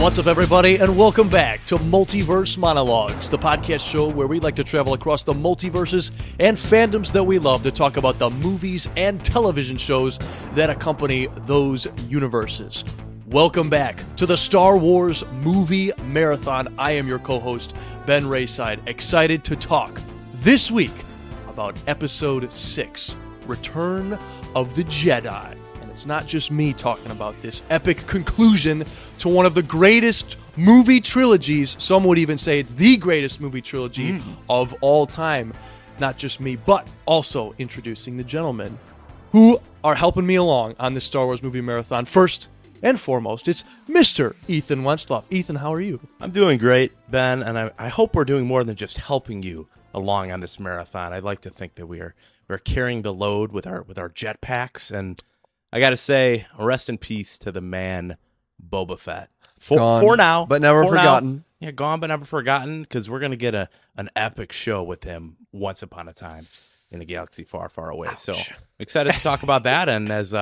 What's up, everybody, and welcome back to Multiverse Monologues, the podcast show where we like to travel across the multiverses and fandoms that we love to talk about the movies and television shows that accompany those universes. Welcome back to the Star Wars Movie Marathon. I am your co-host, Ben Rayside, excited to talk this week about Episode 6, Return of the Jedi. It's not just me talking about this epic conclusion to one of the greatest movie trilogies. Some would even say it's the greatest movie trilogy of all time. Not just me, but also introducing the gentlemen who are helping me along on this Star Wars Movie Marathon. First and foremost, it's Mr. Ethan Wenstloff. Ethan, how are you? I'm doing great, Ben, and I hope we're doing more than just helping you along on this marathon. I'd like to think that we're carrying the load with our jetpacks, and I got to say, rest in peace to the man, Boba Fett. For now. But never forgotten. Now, yeah, gone but never forgotten, because we're going to get an epic show with him once upon a time in a galaxy far, far away. Ouch. So excited to talk about that. And as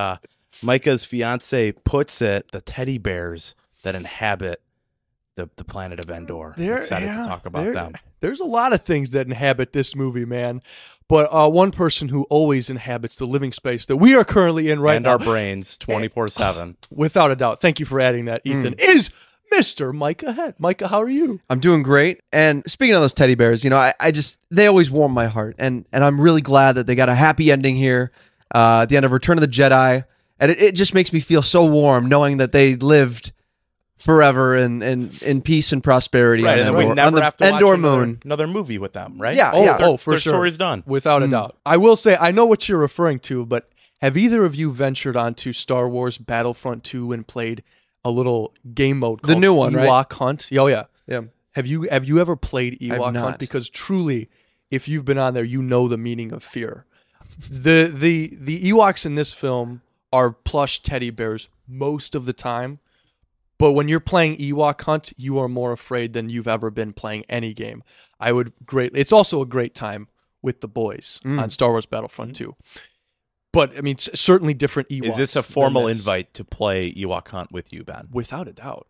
Micah's fiance puts it, the teddy bears that inhabit the planet of Endor. Excited to talk about them. There's a lot of things that inhabit this movie, man. But one person who always inhabits the living space that we are currently in right now. And our brains 24/7. Without a doubt. Thank you for adding that, Ethan. Is Mr. Micah Head. Micah, how are you? I'm doing great. And speaking of those teddy bears, you know, I just, they always warm my heart. And I'm really glad that they got a happy ending here at the end of Return of the Jedi. And it just makes me feel so warm knowing that they lived forever and in peace and prosperity. Right, and we never have to watch another movie with them, right? Yeah, for sure. Their story's done. Without a doubt. I will say, I know what you're referring to, but have either of you ventured onto Star Wars Battlefront 2 and played a little game mode called the new one, Ewok Hunt? Oh, yeah. Yeah. Have you ever played Ewok Hunt? Because truly, if you've been on there, you know the meaning of fear. The Ewoks in this film are plush teddy bears most of the time. But when you're playing Ewok Hunt, you are more afraid than you've ever been playing any game. It's also a great time with the boys on Star Wars Battlefront 2. But I mean, certainly different Ewoks. Is this a formal invite to play Ewok Hunt with you, Ben? Without a doubt.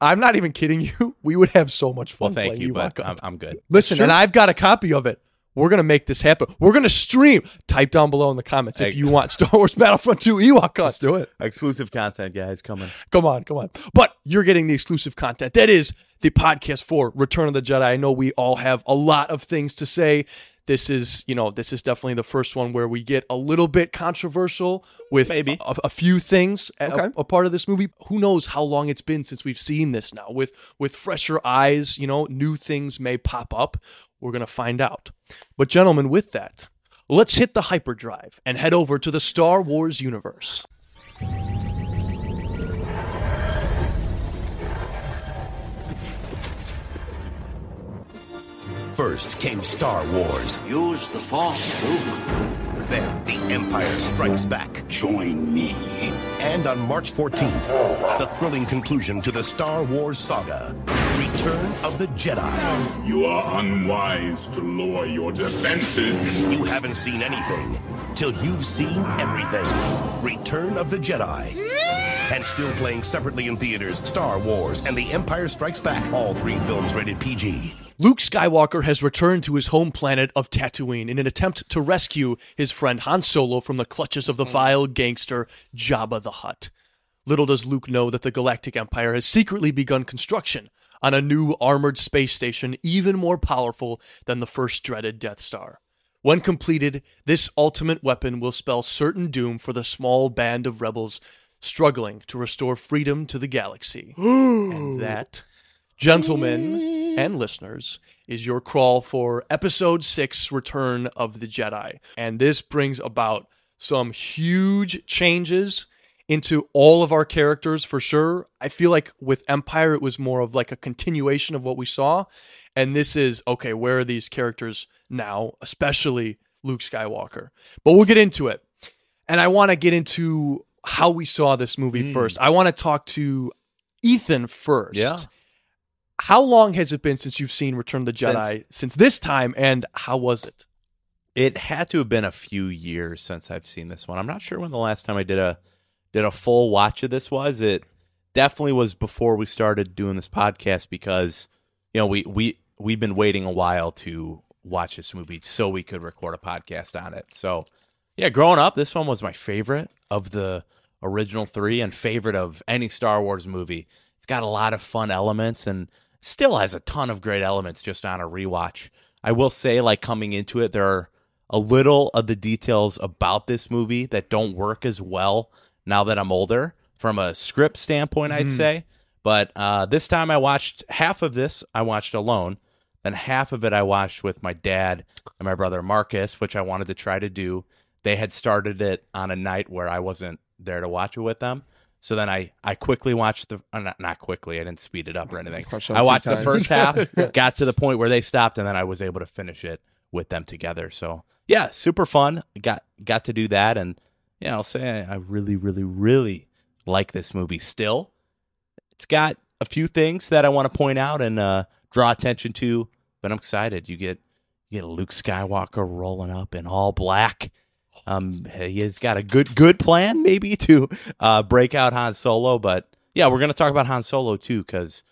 I'm not even kidding you. We would have so much fun. Well, thank you, Ewok but Hunt. I'm good. Listen, and I've got a copy of it. We're going to make this happen. We're going to stream. Type down below in the comments if you want Star Wars Battlefront 2 Ewok Hunt. Let's do it. Exclusive content, guys. Come on. But you're getting the exclusive content. That is the podcast for Return of the Jedi. I know we all have a lot of things to say. This is definitely the first one where we get a little bit controversial with a few things, a part of this movie. Who knows how long it's been since we've seen this now. With fresher eyes, you know, new things may pop up. We're going to find out. But gentlemen, with that, let's hit the hyperdrive and head over to the Star Wars universe. First came Star Wars. Use the Force, Luke. Then the Empire Strikes Back. Join me. And on March 14th, the thrilling conclusion to the Star Wars saga, Return of the Jedi. You are unwise to lower your defenses. You haven't seen anything till you've seen everything. Return of the Jedi. And still playing separately in theaters, Star Wars and The Empire Strikes Back. All three films rated PG. Luke Skywalker has returned to his home planet of Tatooine in an attempt to rescue his friend Han Solo from the clutches of the vile gangster Jabba the Hutt. Little does Luke know that the Galactic Empire has secretly begun construction on a new armored space station even more powerful than the first dreaded Death Star. When completed, this ultimate weapon will spell certain doom for the small band of rebels struggling to restore freedom to the galaxy. And that, gentlemen and listeners, is your crawl for Episode 6, Return of the Jedi. And this brings about some huge changes into all of our characters, for sure. I feel like with Empire, it was more of like a continuation of what we saw. And this is, okay, where are these characters now, especially Luke Skywalker? But we'll get into it. And I want to get into how we saw this movie first. I want to talk to Ethan first. Yeah. How long has it been since you've seen Return of the Jedi since this time, and how was it? It had to have been a few years since I've seen this one. I'm not sure when the last time I did a full watch of this was. It definitely was before we started doing this podcast, because you know we've been waiting a while to watch this movie so we could record a podcast on it. So yeah, growing up, this one was my favorite of the original three and favorite of any Star Wars movie. It's got a lot of fun elements and still has a ton of great elements just on a rewatch. I will say, like, coming into it, there are a little of the details about this movie that don't work as well now that I'm older from a script standpoint, I'd say. But this time I watched half of this. I watched alone. Then half of it I watched with my dad and my brother Marcus, which I wanted to try to do. They had started it on a night where I wasn't there to watch it with them. So then I quickly watched not quickly, I didn't speed it up or anything. I watched the first half, got to the point where they stopped, and then I was able to finish it with them together. So yeah, super fun. Got to do that. And yeah, I'll say I really, really, really like this movie still. It's got a few things that I want to point out and draw attention to, but I'm excited. You get a Luke Skywalker rolling up in all black. He's got a good plan maybe to break out Han Solo, but yeah, we're going to talk about Han Solo too, because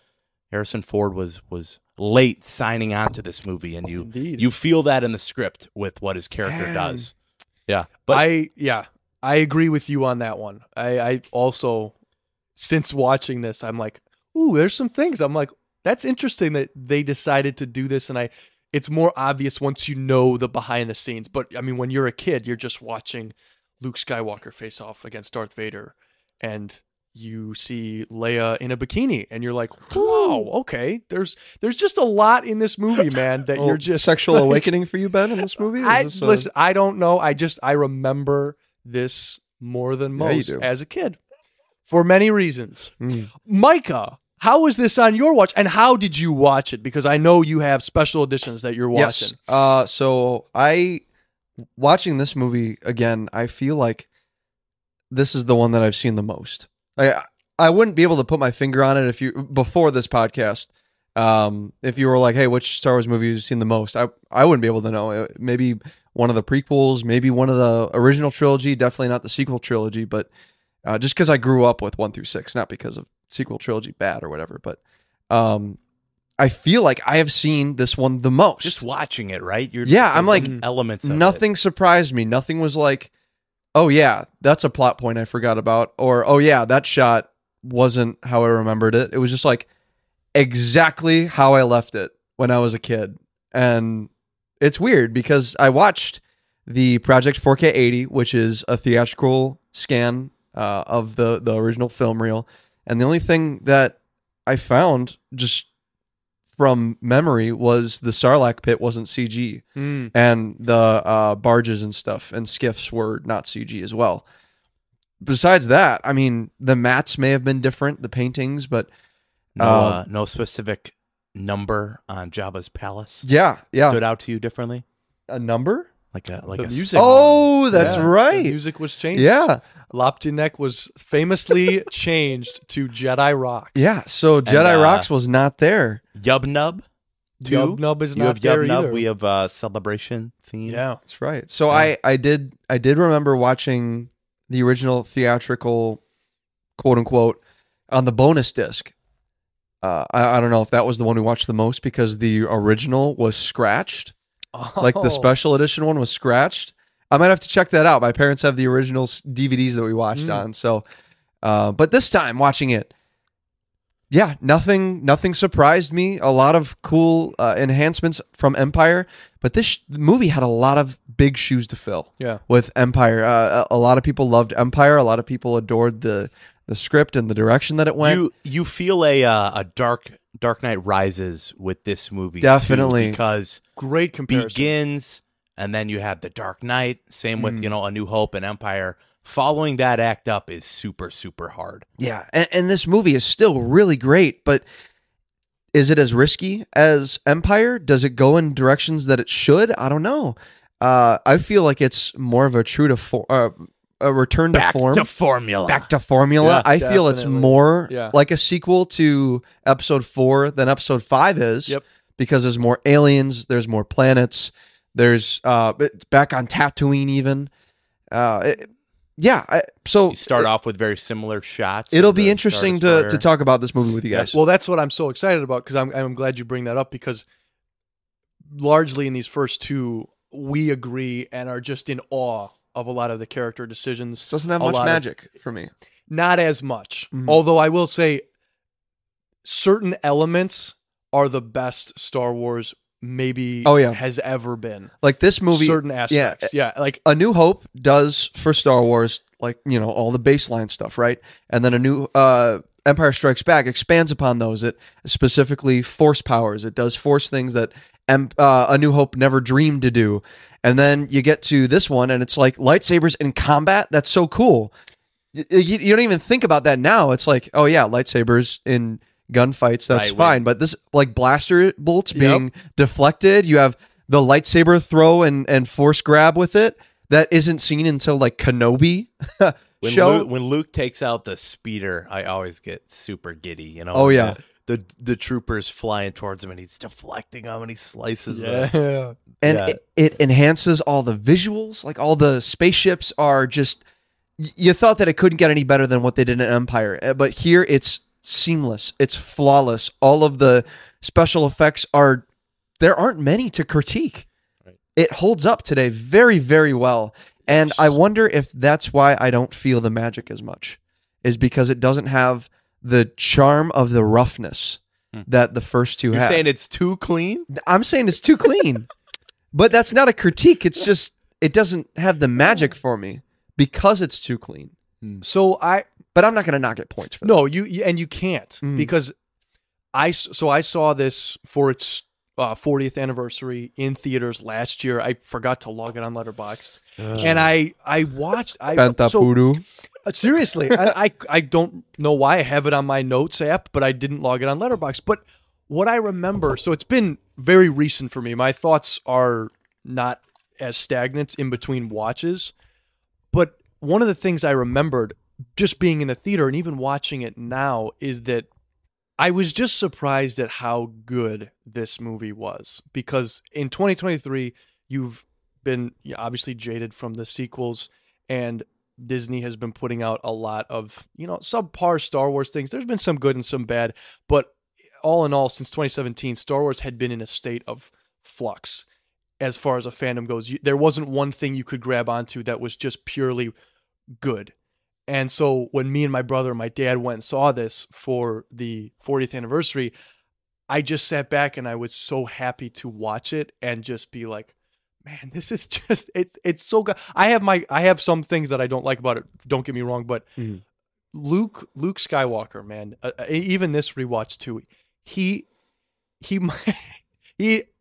Harrison Ford was late signing on to this movie, and you feel that in the script with what his character does. Yeah, but I agree with you on that one. I also, since watching this, I'm like, ooh, there's some things I'm like, that's interesting that they decided to do this, and it's more obvious once you know the behind the scenes. But I mean, when you're a kid, you're just watching Luke Skywalker face off against Darth Vader, and you see Leia in a bikini, and you're like, "Wow, okay." There's just a lot in this movie, man. That you're just sexual awakening for you, Ben, in this movie. Listen, I don't know. I remember this more than most as a kid, for many reasons. Micah, how was this on your watch, and how did you watch it? Because I know you have special editions that you're watching. Yes. Watching this movie again, I feel like this is the one that I've seen the most. I wouldn't be able to put my finger on it before this podcast. If you were like, hey, which Star Wars movie have you seen the most? I wouldn't be able to know. Maybe one of the prequels, maybe one of the original trilogy, definitely not the sequel trilogy, but just because I grew up with 1 through 6, not because of sequel trilogy bad or whatever, but I feel like I have seen this one the most. Just watching it, right? I'm like, elements of nothing surprised me. Nothing was like, oh yeah, that's a plot point I forgot about, or oh yeah, that shot wasn't how I remembered it. It was just like exactly how I left it when I was a kid. And it's weird because I watched the Project 4K80, which is a theatrical scan of the original film reel. And the only thing that I found just from memory was the Sarlacc pit wasn't CG, and the barges and stuff and skiffs were not CG as well. Besides that, I mean, the mats may have been different, the paintings, but no specific number on Jabba's palace. Yeah, stood out to you differently. A number? Like a music. Oh, that's right. The music was changed. Yeah. Lapti Nek was famously changed to Jedi Rocks. Yeah. So Jedi Rocks was not there. Yub Nub. Yub Nub is not there either. We have celebration theme. Yeah, that's right. So yeah. I did remember watching the original theatrical, quote unquote, on the bonus disc. I don't know if that was the one we watched the most, because the original was scratched. Like the special edition one was scratched. I might have to check that out. My parents have the original DVDs that we watched on. So, but this time watching it, yeah, nothing surprised me. A lot of cool enhancements from Empire, but this movie had a lot of big shoes to fill. Yeah, with Empire, a lot of people loved Empire. A lot of people adored the script and the direction that it went. You feel a Dark Knight Rises with this movie, definitely, too, because great comparison. Begins, and then you have the Dark Knight. Same with A New Hope and Empire. Following that act up is super, super hard. Yeah, and this movie is still really great, but is it as risky as Empire? Does it go in directions that it should? I don't know. I feel like it's more of a true to form, a return to form. Back to formula. Yeah, I feel it's more like a sequel to episode 4 than episode 5 is because there's more aliens, there's more planets, There's back on Tatooine even. So you start off with very similar shots. It'll be interesting to talk about this movie with you guys. Well, that's what I'm so excited about, because I'm glad you bring that up, because largely in these first two, we agree and are just in awe of a lot of the character decisions. This doesn't have much magic for me. Not as much. Mm-hmm. Although I will say certain elements are the best Star Wars maybe has ever been. Like this movie. Certain aspects. Yeah. Like A New Hope does for Star Wars, like, you know, all the baseline stuff, right? And then Empire Strikes Back expands upon those. It specifically force powers. It does force things that A New Hope never dreamed to do. And then you get to this one and it's like lightsabers in combat. That's so cool. You don't even think about that now. It's like, oh yeah, lightsabers in gunfights, that's fine. But this, like, blaster bolts being deflected, you have the lightsaber throw and force grab with it. That isn't seen until like Kenobi. When Luke takes out the speeder, I always get super giddy, you know? Oh yeah. The troopers flying towards him and he's deflecting them and he slices them. And it enhances all the visuals. Like all the spaceships are just, you thought that it couldn't get any better than what they did in Empire. But here it's seamless. It's flawless. All of the special effects there aren't many to critique. Right. It holds up today very, very well. And I wonder if that's why I don't feel the magic as much, is because it doesn't have the charm of the roughness that the first two have. You're saying it's too clean? I'm saying it's too clean. But that's not a critique. It's just, it doesn't have the magic for me because it's too clean. But I'm not going to not get points for that. No, you can't because I saw this for its 40th anniversary in theaters last year. I forgot to log it on Letterboxd. And I watched. Seriously, I don't know why I have it on my notes app, but I didn't log it on Letterboxd. But what I remember, so it's been very recent for me. My thoughts are not as stagnant in between watches. But one of the things I remembered just being in the theater and even watching it now is that I was just surprised at how good this movie was. Because in 2023, you've been obviously jaded from the sequels, and Disney has been putting out a lot of, you know, subpar Star Wars things. There's been some good and some bad, but all in all, since 2017, Star Wars had been in a state of flux as far as a fandom goes. There wasn't one thing you could grab onto that was just purely good. And so when me and my brother and my dad went and saw this for the 40th anniversary, I just sat back and I was so happy to watch it and just be like, man, this is just, it's so good. I have some things that I don't like about it. Don't get me wrong, but Luke Skywalker, man, even this rewatch too, he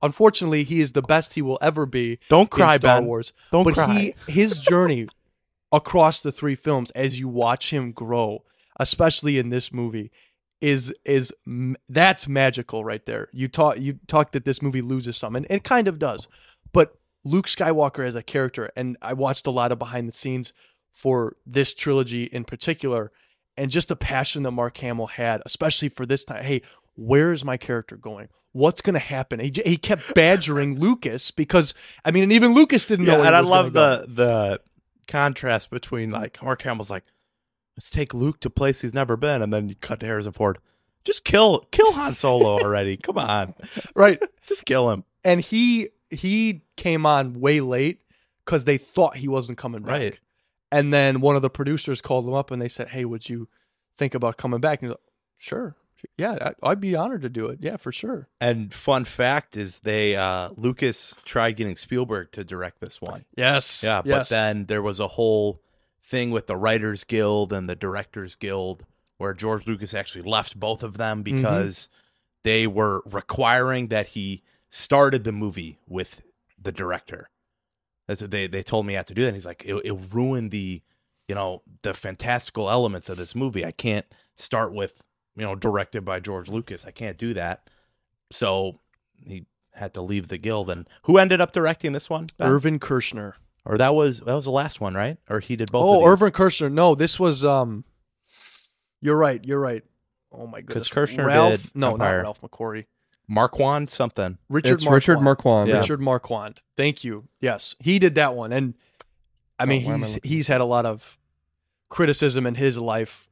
unfortunately, he is the best he will ever be. Don't cry, in Star Ben. Wars. Don't but cry. His journey across the three films, as you watch him grow, especially in this movie, is that's magical right there. You talk that this movie loses some, and it kind of does. But Luke Skywalker as a character, and I watched a lot of behind the scenes for this trilogy in particular, and just the passion that Mark Hamill had, especially for this time. Hey, where is my character going? What's going to happen? He kept badgering Lucas because, I mean, and even Lucas didn't know. And I love the contrast between, like, Mark Hamill's like, let's take Luke to a place he's never been, and then you cut to Harrison Ford. Just kill Han Solo already. Come on, right? Just kill him. And he came on way late because they thought he wasn't coming back. Right. And then one of the producers called him up and they said, hey, would you think about coming back? And he's like, sure. Yeah, I'd be honored to do it. Yeah, for sure. And fun fact is Lucas tried getting Spielberg to direct this one. Yes. Yeah, but then there was a whole thing with the Writers Guild and the Directors Guild where George Lucas actually left both of them because they were requiring that he started the movie with the director. That's what they told me I had to do that. And he's like, it ruined the, you know, the fantastical elements of this movie. I can't start with, you know, directed by George Lucas. I can't do that. So he had to leave the guild. And who ended up directing this one? Irvin Kershner. Or that was the last one, right? Or he did both. Oh, Irvin Kershner. No, this was you're right. Oh my goodness. Because Kershner did Ralph McQuarrie. Marquand something. Richard Marquand. Yeah. Richard Marquand. Thank you. Yes, he did that one. And I mean, he's had a lot of criticism in his life.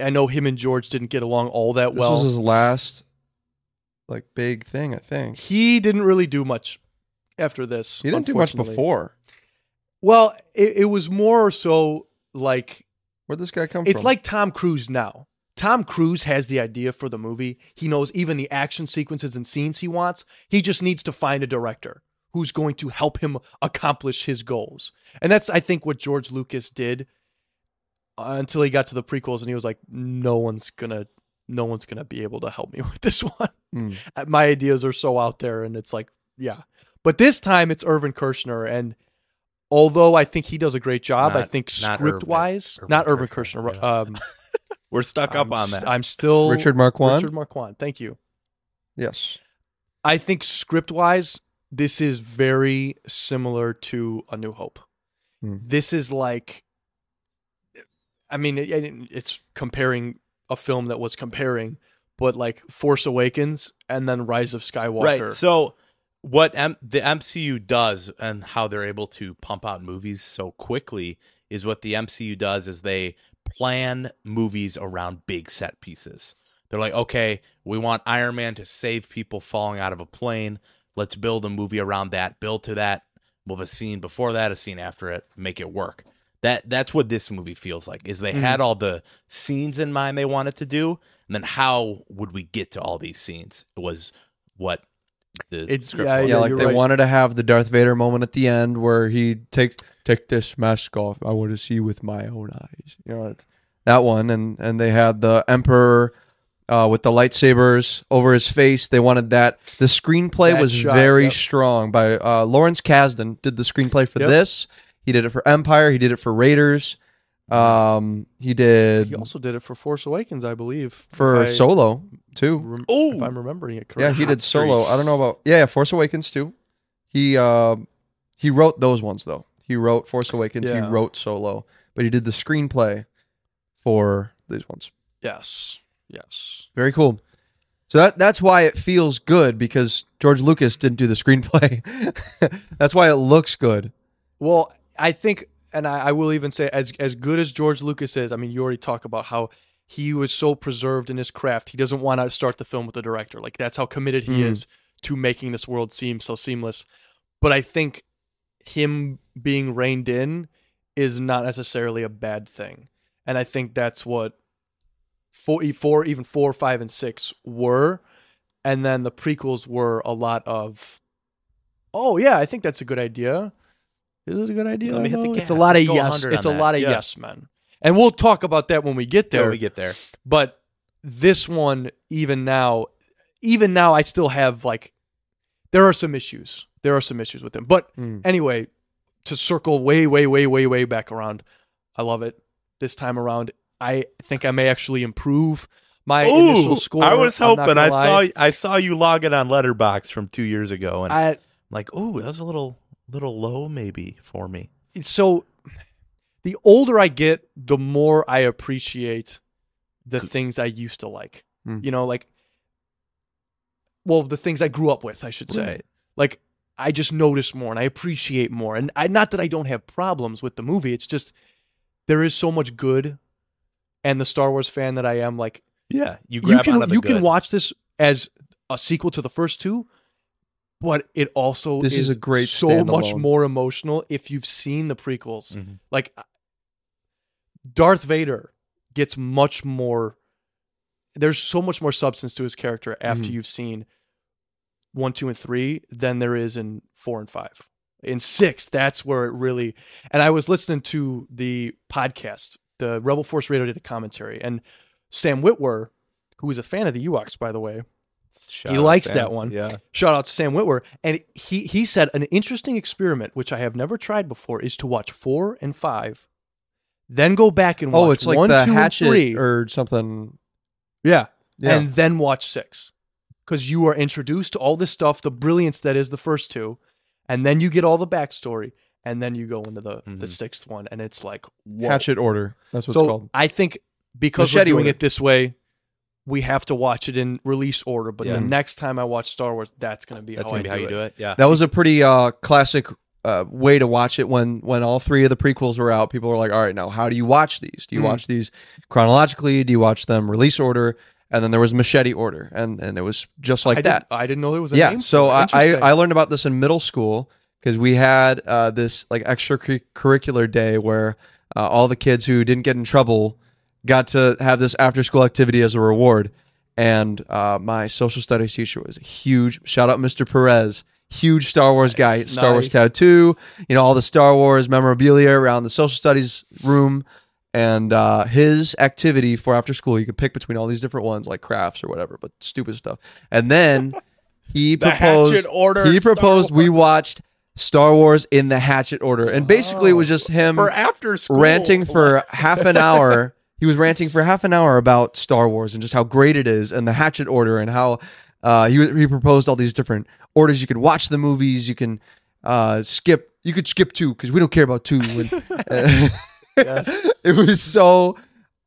I know him and George didn't get along all that well. This was his last like big thing, I think. He didn't really do much after this. He didn't do much before. Well, it was more so like... Where'd this guy come from? It's like Tom Cruise now. Tom Cruise has the idea for the movie. He knows even the action sequences and scenes he wants. He just needs to find a director who's going to help him accomplish his goals. And that's, I think, what George Lucas did until he got to the prequels and he was like, no one's gonna be able to help me with this one. Mm. My ideas are so out there, and it's like, yeah. But this time it's Irvin Kershner, and although I think he does a great job, I think script-wise, not Irvin Kershner. Yeah. We're stuck up on that. I'm still... Richard Marquand? Richard Marquand, thank you. Yes. I think script-wise, this is very similar to A New Hope. Mm. This is like... I mean, it's comparing a film that was comparing, but like Force Awakens and then Rise of Skywalker. Right, so... What the MCU does and how they're able to pump out movies so quickly is what the MCU does is they plan movies around big set pieces. They're like, okay, we want Iron Man to save people falling out of a plane. Let's build a movie around that, build to that. We'll have a scene before that, a scene after it, make it work. That's what this movie feels like, is they had all the scenes in mind they wanted to do, and then how would we get to all these scenes? It was what... They wanted to have the Darth Vader moment at the end where he take this mask off. I want to see with my own eyes. You know, that one, and they had the Emperor with the lightsabers over his face. They wanted that. The screenplay was very strong by Lawrence Kasdan. Did the screenplay for this? He did it for Empire. He did it for Raiders. He also did it for Force Awakens, I believe. For Solo too. If I'm remembering it correctly. Yeah, he did Solo. I don't know about Force Awakens too. He wrote those ones though. He wrote Force Awakens, he wrote Solo, but he did the screenplay for these ones. Yes. Yes. Very cool. So that's why it feels good, because George Lucas didn't do the screenplay. That's why it looks good. Well, I think And I will even say, as good as George Lucas is, I mean, you already talk about how he was so preserved in his craft. He doesn't want to start the film with the director. Like, that's how committed he is to making this world seem so seamless. But I think him being reined in is not necessarily a bad thing. And I think that's what even 4, 5, and 6 were. And then the prequels were a lot of, oh, yeah, I think that's a good idea. Is it a good idea? Let me hit the gas. It's a lot of yes. It's a lot of yes men. And we'll talk about that when we get there. Yeah, we get there. But this one, even now, I still have like, there are some issues. There are some issues with him. But anyway, to circle way back around, I love it. This time around, I think I may actually improve my initial score. I was hoping. I saw you log it on Letterboxd from 2 years ago, and I'm like, that was a little low maybe for me. So the older I get, the more I appreciate the things I used to like. You know, like, well, the things I grew up with, I should say. Right. Like, I just notice more and I appreciate more. And not that I don't have problems with the movie. It's just there is so much good, and the Star Wars fan that I am, like, yeah, you can watch this as a sequel to the first two. But it also is a great so much more emotional if you've seen the prequels. Mm-hmm. Like, Darth Vader gets much more... There's so much more substance to his character after you've seen 1, 2, and 3 than there is in 4 and 5. In 6, that's where it really... And I was listening to the podcast. The Rebel Force Radio did a commentary. And Sam Witwer, who is a fan of the Ewoks, by the way... he likes that one. Yeah. Shout out to Sam Witwer. And he said an interesting experiment, which I have never tried before, is to watch 4 and 5, then go back and watch 1, 2, and 3. Oh, it's like one, the two, Hatchet or something. Yeah. And then watch 6. Because you are introduced to all this stuff, the brilliance that is the first two, and then you get all the backstory, and then you go into the sixth one, and it's like, whoa. Hatchet order. That's what it's called. I think because we're doing it this way, we have to watch it in release order. But the next time I watch Star Wars, that's going to be how you do it. Yeah, that was a pretty classic way to watch it when all three of the prequels were out. People were like, all right, now how do you watch these? Do you watch these chronologically? Do you watch them release order? And then there was machete order, and it was just like I didn't know there was a name. So I learned about this in middle school because we had this like extracurricular day where all the kids who didn't get in trouble got to have this after school activity as a reward. And my social studies teacher was a huge, shout out Mr. Perez, huge Star Wars guy, Star Wars tattoo, you know, all the Star Wars memorabilia around the social studies room. And his activity for after school, you could pick between all these different ones, like crafts or whatever, but stupid stuff. And then he proposed we watched Star Wars in the hatchet order. And basically it was just him for after school ranting for half an hour. He was ranting for half an hour about Star Wars and just how great it is and the hatchet order and how he proposed all these different orders. You can watch the movies. You can skip. You could skip 2 because we don't care about 2. And, yes. It was so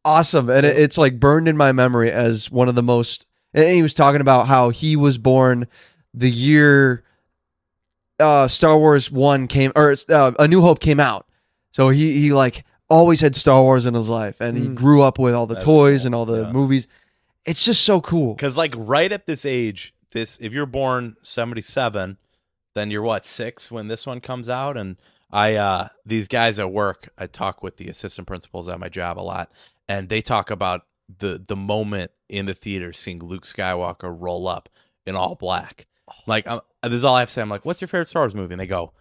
awesome. And it's like burned in my memory as one of the most. And he was talking about how he was born the year Star Wars 1 came or A New Hope came out. So he like always had Star Wars in his life, and he grew up with all the toys and all the movies. It's just so cool because, like, right at this age, if you're born 77, then you're what, 6 when this one comes out. And I these guys at work, I talk with the assistant principals at my job a lot, and they talk about the moment in the theater seeing Luke Skywalker roll up in all black. Like, this is all I have to say. I'm like, what's your favorite Star Wars movie? And they go,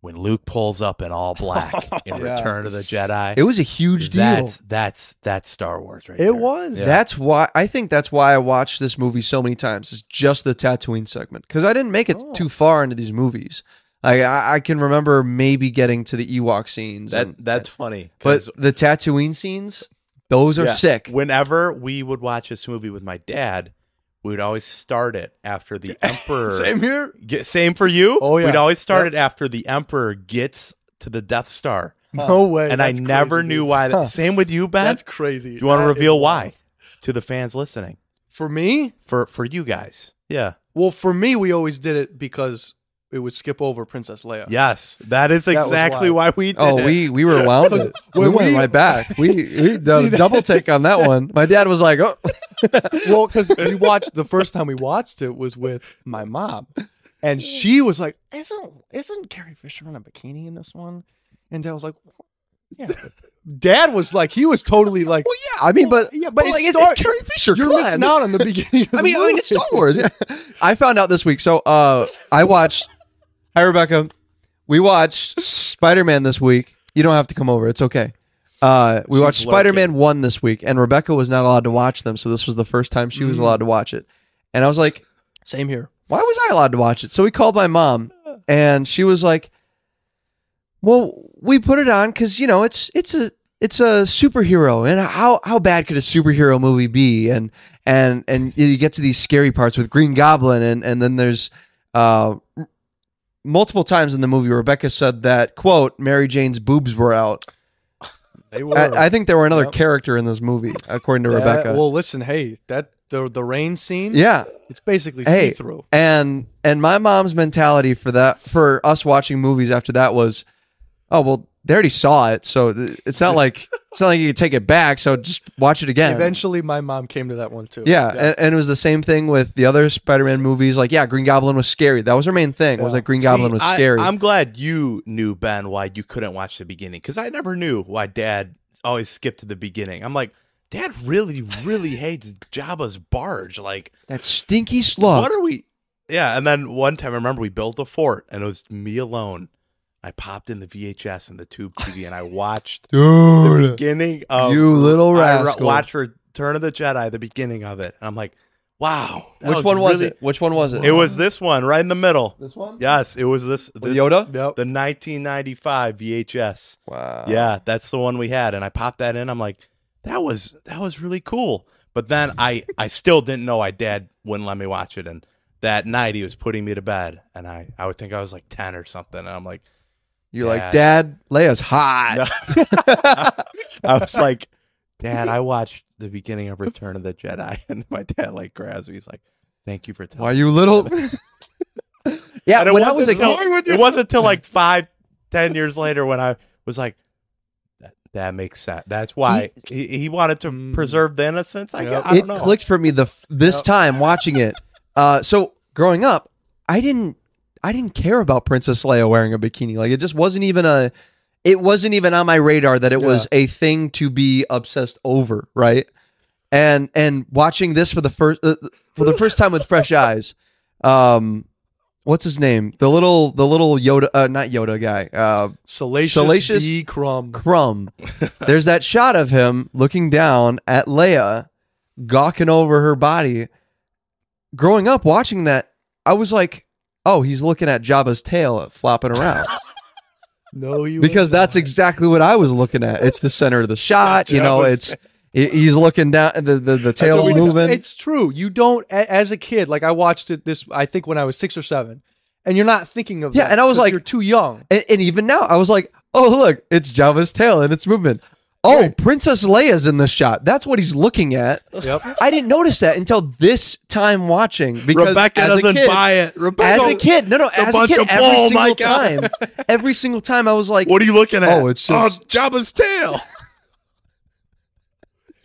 when Luke pulls up in all black in Return of the Jedi. It was a huge deal. That's Star Wars right there. It was. Yeah. I think that's why I watched this movie so many times. It's just the Tatooine segment. Because I didn't make it too far into these movies. Like, I can remember maybe getting to the Ewok scenes. That's funny. But the Tatooine scenes, those are sick. Whenever we would watch this movie with my dad, we would always start it after the Emperor. Same here. Same for you. Oh yeah. We'd always start it after the Emperor gets to the Death Star. No way. And that's never knew why. Same with you, Ben. That's crazy. Do you want to reveal why to the fans listening? For me? For you guys. Yeah. Well, for me, we always did it because it would skip over Princess Leia. Yes, that is exactly why we did it. Oh, we rewound it. We went right back. We did a double take on that one. My dad was like, oh. Well, because the first time we watched it was with my mom. And she was like, isn't Carrie Fisher in a bikini in this one? And Dad was like, what? Yeah. Dad was like, he was totally like, well, yeah, I mean, but it's Carrie Fisher. You're missing out on the beginning of the movie. I mean, it's Star Wars. Yeah. I found out this week. So I watched... Hi, Rebecca. We watched Spider-Man this week. You don't have to come over. It's okay. We watched Spider-Man 1 this week, and Rebecca was not allowed to watch them, so this was the first time she was allowed to watch it. And I was like... Same here. Why was I allowed to watch it? So we called my mom, and she was like, well, we put it on because, you know, it's a superhero, and how bad could a superhero movie be? And you get to these scary parts with Green Goblin, and then there's... multiple times in the movie, Rebecca said that, quote, Mary Jane's boobs were out. They were. I think there were another character in this movie, according to Rebecca. Well, listen, hey, that the rain scene, it's basically see-through. And my mom's mentality for us watching movies after that was, oh, well, they already saw it, so it's not like you can take it back, so just watch it again. Eventually, my mom came to that one, too. Yeah. And it was the same thing with the other Spider-Man movies. Like, Green Goblin was scary. That was her main thing, was that Green Goblin was scary. I'm glad you knew, Ben, why you couldn't watch the beginning, because I never knew why Dad always skipped to the beginning. I'm like, Dad really, really hates Jabba's barge. Like, that stinky slug. What are we... Yeah, and then one time, I remember we built a fort, and it was me alone. I popped in the VHS and the tube TV, and I watched the beginning of... You little rascal. I watched Return of the Jedi, the beginning of it. And I'm like, wow. Which one was it? It was this one, right in the middle. This one? Yes, it was this Yoda? Yep. The 1995 VHS. Wow. Yeah, that's the one we had. And I popped that in. I'm like, that was really cool. But then I still didn't know my dad wouldn't let me watch it. And that night, he was putting me to bed. And I would think I was like 10 or something. And I'm like... You're like, Dad, Leia's hot. No. I was like, Dad, I watched the beginning of Return of the Jedi, and my dad like grabs me. He's like, "Thank you for telling me." Why you little? Yeah, and it wasn't till like 5-10 years later when I was like, "That makes sense." That's why he wanted to preserve the innocence. I don't know. It clicked for me this time watching it. So growing up, I didn't care about Princess Leia wearing a bikini. Like it just wasn't even a. It wasn't even on my radar that it was a thing to be obsessed over, right? And watching this for the first time with fresh eyes, what's his name? The little Yoda, not Yoda guy, Salacious B. Crumb. There's that shot of him looking down at Leia, gawking over her body. Growing up watching that, I was like, oh, he's looking at Jabba's tail flopping around. No, because that's exactly what I was looking at. It's the center of the shot. You know, he's looking down. The tail's moving. It's true. You don't, as a kid, like I watched it this, I think when I was 6 or 7, and you're not thinking of that. And I was like, you're too young. And even now, I was like, oh look, it's Jabba's tail and it's moving. Oh, right. Princess Leia's in this shot. That's what he's looking at. Yep. I didn't notice that until this time watching. Because Rebecca doesn't buy it. Rebecca, as a kid, every single time I was like, "What are you looking at?" Oh, it's just Jabba's tail.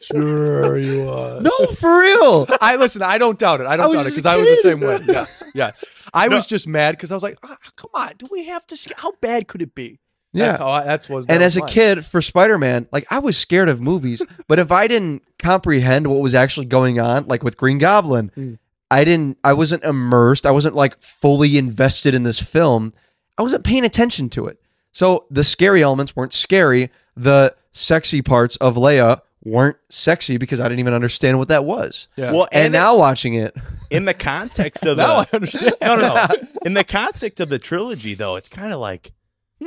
Sure you are. No, for real. I don't doubt it. Because I was the same way. Yes. I was just mad because I was like, oh, "Come on, do we have to? How bad could it be?" Yeah, as a kid for Spider-Man, like I was scared of movies, but if I didn't comprehend what was actually going on, like with Green Goblin, I wasn't immersed. I wasn't like fully invested in this film. I wasn't paying attention to it. So the scary elements weren't scary. The sexy parts of Leia weren't sexy because I didn't even understand what that was. Yeah. Well, and now watching it in the context of now I understand. No. In the context of the trilogy, though, it's kind of like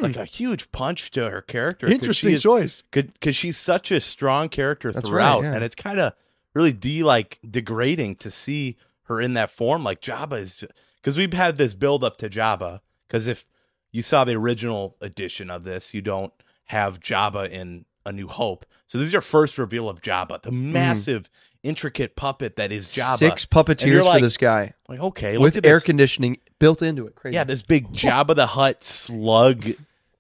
a huge punch to her character. Interesting choice. Because she's such a strong character throughout. Right, yeah. And it's kind of really degrading to see her in that form. Like Jabba is... Because we've had this build up to Jabba. Because if you saw the original edition of this, you don't have Jabba in A New Hope. So this is your first reveal of Jabba. The massive... intricate puppet that is Jabba. 6 puppeteers for this guy. Like, okay, with air conditioning built into it. Crazy. Yeah, this big Jabba the Hutt slug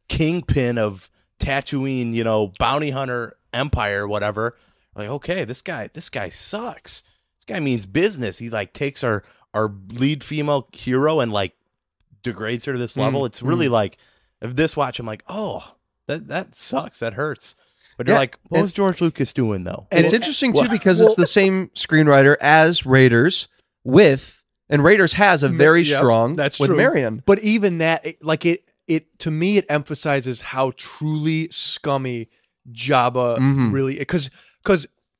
kingpin of Tatooine, bounty hunter empire, whatever. Like, okay, this guy sucks. This guy means business. He like takes our lead female hero and like degrades her to this level. It's really like if this watch, I'm like, oh, that sucks. That hurts. But you're like, what was George Lucas doing, though? And it's interesting, too, because it's the same screenwriter as Raiders and Raiders has a very strong with Marion. But even that, to me, it emphasizes how truly scummy Jabba really, because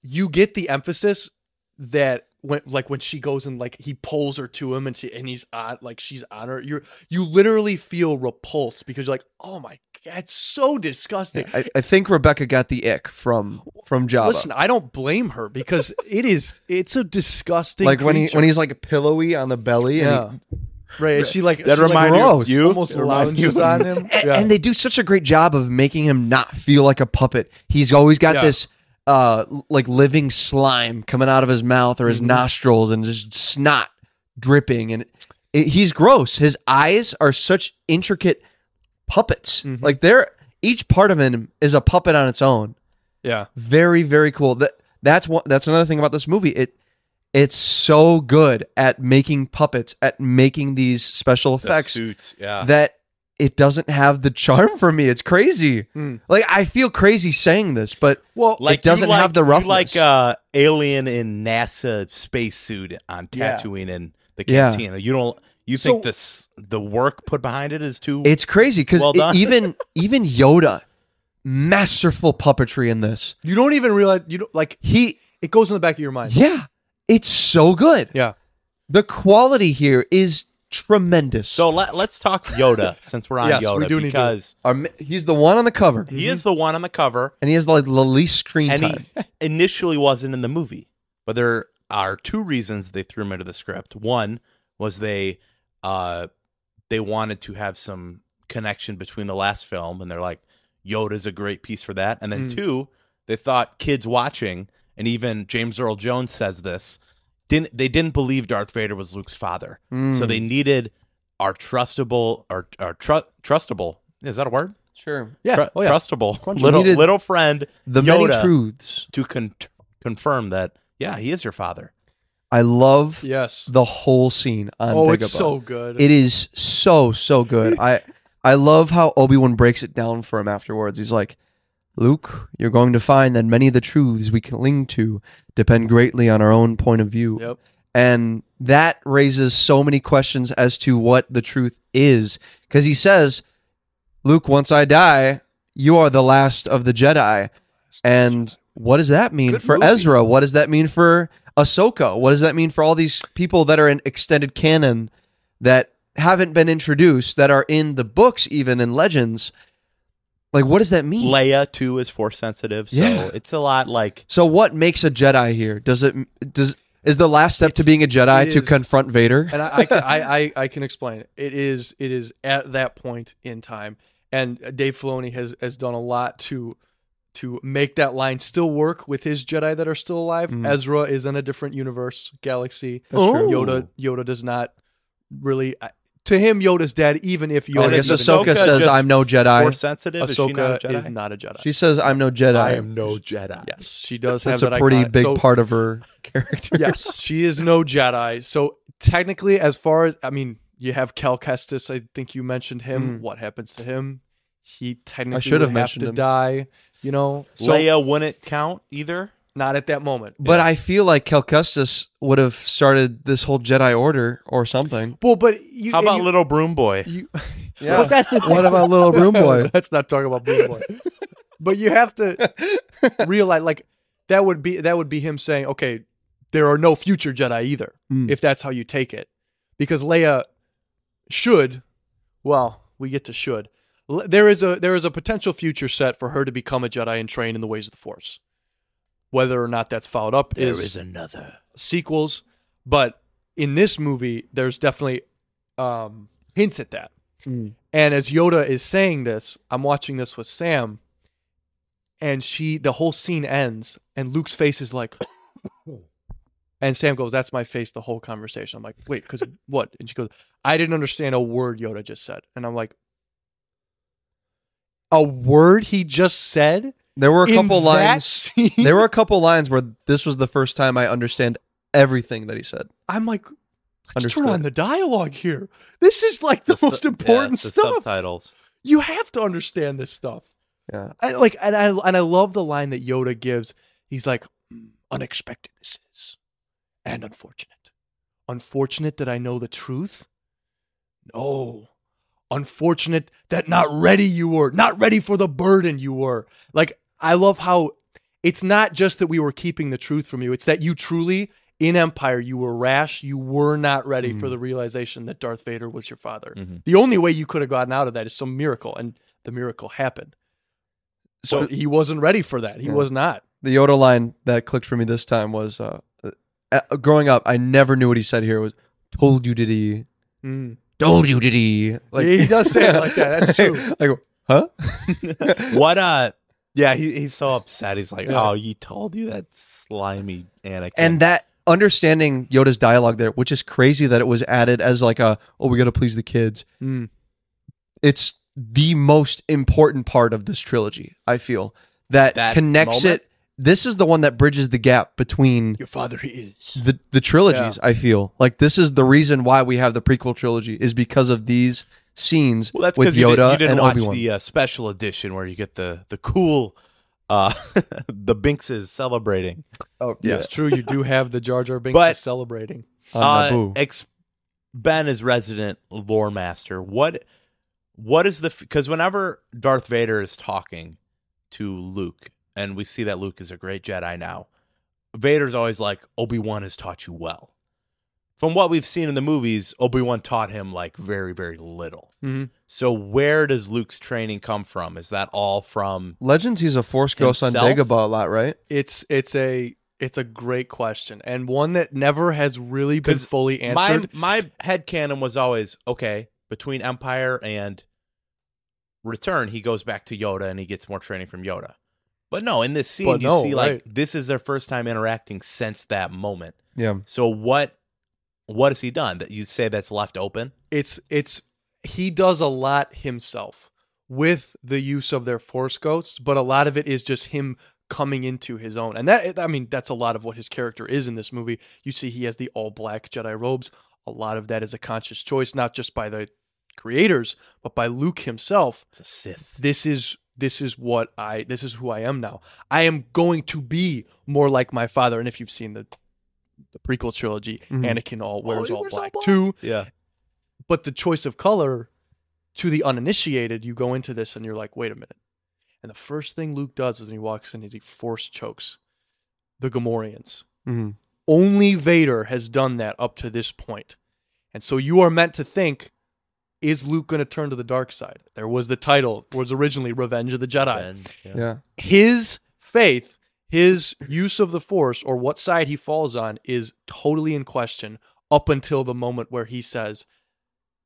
you get the emphasis that when she goes and like he pulls her to him and he's on like she's on her, you literally feel repulsed because you're like, oh my God, it's so disgusting. Yeah, I think Rebecca got the ick from Jabba. Listen, I don't blame her because it's a disgusting like when he's like pillowy on the belly. Yeah. And right. She like that reminds you almost lounges on him. And they do such a great job of making him not feel like a puppet. He's always got this like living slime coming out of his mouth or his nostrils and just snot dripping, and he's gross. His eyes are such intricate puppets. Like they're each part of him is a puppet on its own. Yeah, very very cool. That's another thing about this movie. It's so good at making puppets, at making these special effects. The suits, that it doesn't have the charm for me. It's crazy. Like I feel crazy saying this, but it doesn't have the roughness. Like alien in NASA spacesuit on Tatooine and the cantina. Yeah. You think this the work put behind it is too? It's crazy because even Yoda, masterful puppetry in this. You don't even realize it goes in the back of your mind. Yeah, it's so good. Yeah, the quality here is tremendous. So let's talk Yoda since we're on Yoda. We do because he's the one on the cover. He is the one on the cover. And he has like the least screen time. He initially wasn't in the movie. But there are two reasons they threw him into the script. One was they wanted to have some connection between the last film and they're like, Yoda's a great piece for that. And then two, They thought kids watching, and even James Earl Jones says this, didn't believe Darth Vader was Luke's father. Mm. So they needed our trustable, trustable. Is that a word? Sure. Yeah. Trustable little friend, the Yoda, many truths to confirm that. Yeah, he is your father. I love the whole scene on Dagobah. It's so good. It is so good. I love how Obi-Wan breaks it down for him afterwards. He's like, Luke, you're going to find that many of the truths we cling to depend greatly on our own point of view. Yep. And that raises so many questions as to what the truth is. Because he says, Luke, once I die, you are the last of the Jedi. And what does that mean for Ezra? What does that mean for Ahsoka? What does that mean for all these people that are in extended canon that haven't been introduced, that are in the books, even in Legends? Like, what does that mean? Leia too is force sensitive, so it's a lot like. So what makes a Jedi here? Is the last step to being a Jedi to confront Vader? And I can explain it. It is at that point in time, and Dave Filoni has done a lot to make that line still work with his Jedi that are still alive. Mm. Ezra is in a different universe, galaxy. Yoda does not really. To him, Yoda's dead, even if Yoda... I guess Ahsoka says, I'm no Jedi. Force sensitive? Ahsoka is not a Jedi. She says, I'm no Jedi. I am no Jedi. Yes, she does have that iconic... That's a pretty big part of her character. Yes, she is no Jedi. So technically, as far as... I mean, you have Cal Kestis. I think you mentioned him. Mm. What happens to him? He technically would have to die. You know? So, Leia wouldn't count either? Not at that moment. But I feel like Cal Kestis would have started this whole Jedi Order or something. Well, but you, how about Little Broom Boy? But that's the thing. What about Little Broom Boy? Let's not talk about Broom Boy. But you have to realize, like, that would be him saying, okay, there are no future Jedi either, if that's how you take it, because Leia should. Well, we get to should. There is a potential future set for her to become a Jedi and train in the ways of the Force. Whether or not that's followed up is another sequels, but in this movie, there's definitely hints at that. Mm. And as Yoda is saying this, I'm watching this with Sam, and the whole scene ends, and Luke's face is like, and Sam goes, "That's my face." The whole conversation. I'm like, "Wait, because what?" And she goes, "I didn't understand a word Yoda just said," and I'm like, "A word he just said." There were a couple lines. There were a couple lines where this was the first time I understand everything that he said. I'm like, turn on the dialogue here. This is like the most important stuff. The subtitles. You have to understand this stuff. Yeah. I love the line that Yoda gives. He's like, unexpected this is, and unfortunate. Unfortunate that I know the truth. No. Unfortunate that not ready for the burden you were. Like, I love how it's not just that we were keeping the truth from you. It's that you truly, in Empire, you were rash. You were not ready for the realization that Darth Vader was your father. Mm-hmm. The only way you could have gotten out of that is some miracle, and the miracle happened. So he wasn't ready for that. He was not. The Yoda line that clicked for me this time was, growing up, I never knew what he said here. It was, told you did he... Mm. Told you, did he? Like, yeah, he does say it like that. That's true. Like, huh? What? Yeah, he's so upset. He's like, oh, he told you that, slimy Anakin. And that understanding Yoda's dialogue there, which is crazy that it was added as like we got to please the kids. Mm. It's the most important part of this trilogy, I feel. That connects moment? It. This is the one that bridges the gap between your father is the trilogies. Yeah. I feel like this is the reason why we have the prequel trilogy is because of these scenes with Yoda you didn't and Obi-Wan. You watch the special edition where you get the cool the Binkses celebrating. Oh, yeah, it's true. You do have the Jar Jar Binkses celebrating. Ben is resident lore master. What is because whenever Darth Vader is talking to Luke. And we see that Luke is a great Jedi now. Vader's always like, Obi-Wan has taught you well. From what we've seen in the movies, Obi-Wan taught him like very, very little. Mm-hmm. So where does Luke's training come from? Is that all from Legends? He's a Force ghost on Dagobah a lot, right? It's a great question. And one that never has really been fully answered. My headcanon was always, okay, between Empire and Return, he goes back to Yoda and he gets more training from Yoda. But no, in this scene, you see, like, this is their first time interacting since that moment. Yeah. So what has he done that you say that's left open? It's he does a lot himself with the use of their Force ghosts, but a lot of it is just him coming into his own. And that, I mean, that's a lot of what his character is in this movie. You see he has the all-black Jedi robes. A lot of that is a conscious choice, not just by the creators, but by Luke himself. It's a Sith. This is who I am now. I am going to be more like my father. And if you've seen the prequel trilogy, mm-hmm. Anakin wears all black too. Yeah. But the choice of color, to the uninitiated, you go into this and you're like, wait a minute. And the first thing Luke does is when he walks in is he force chokes the Gamorreans. Mm-hmm. Only Vader has done that up to this point. And so you are meant to think, is Luke going to turn to the dark side? There was the title, was originally Revenge of the Jedi. Yeah. His faith, his use of the Force, or what side he falls on, is totally in question up until the moment where he says,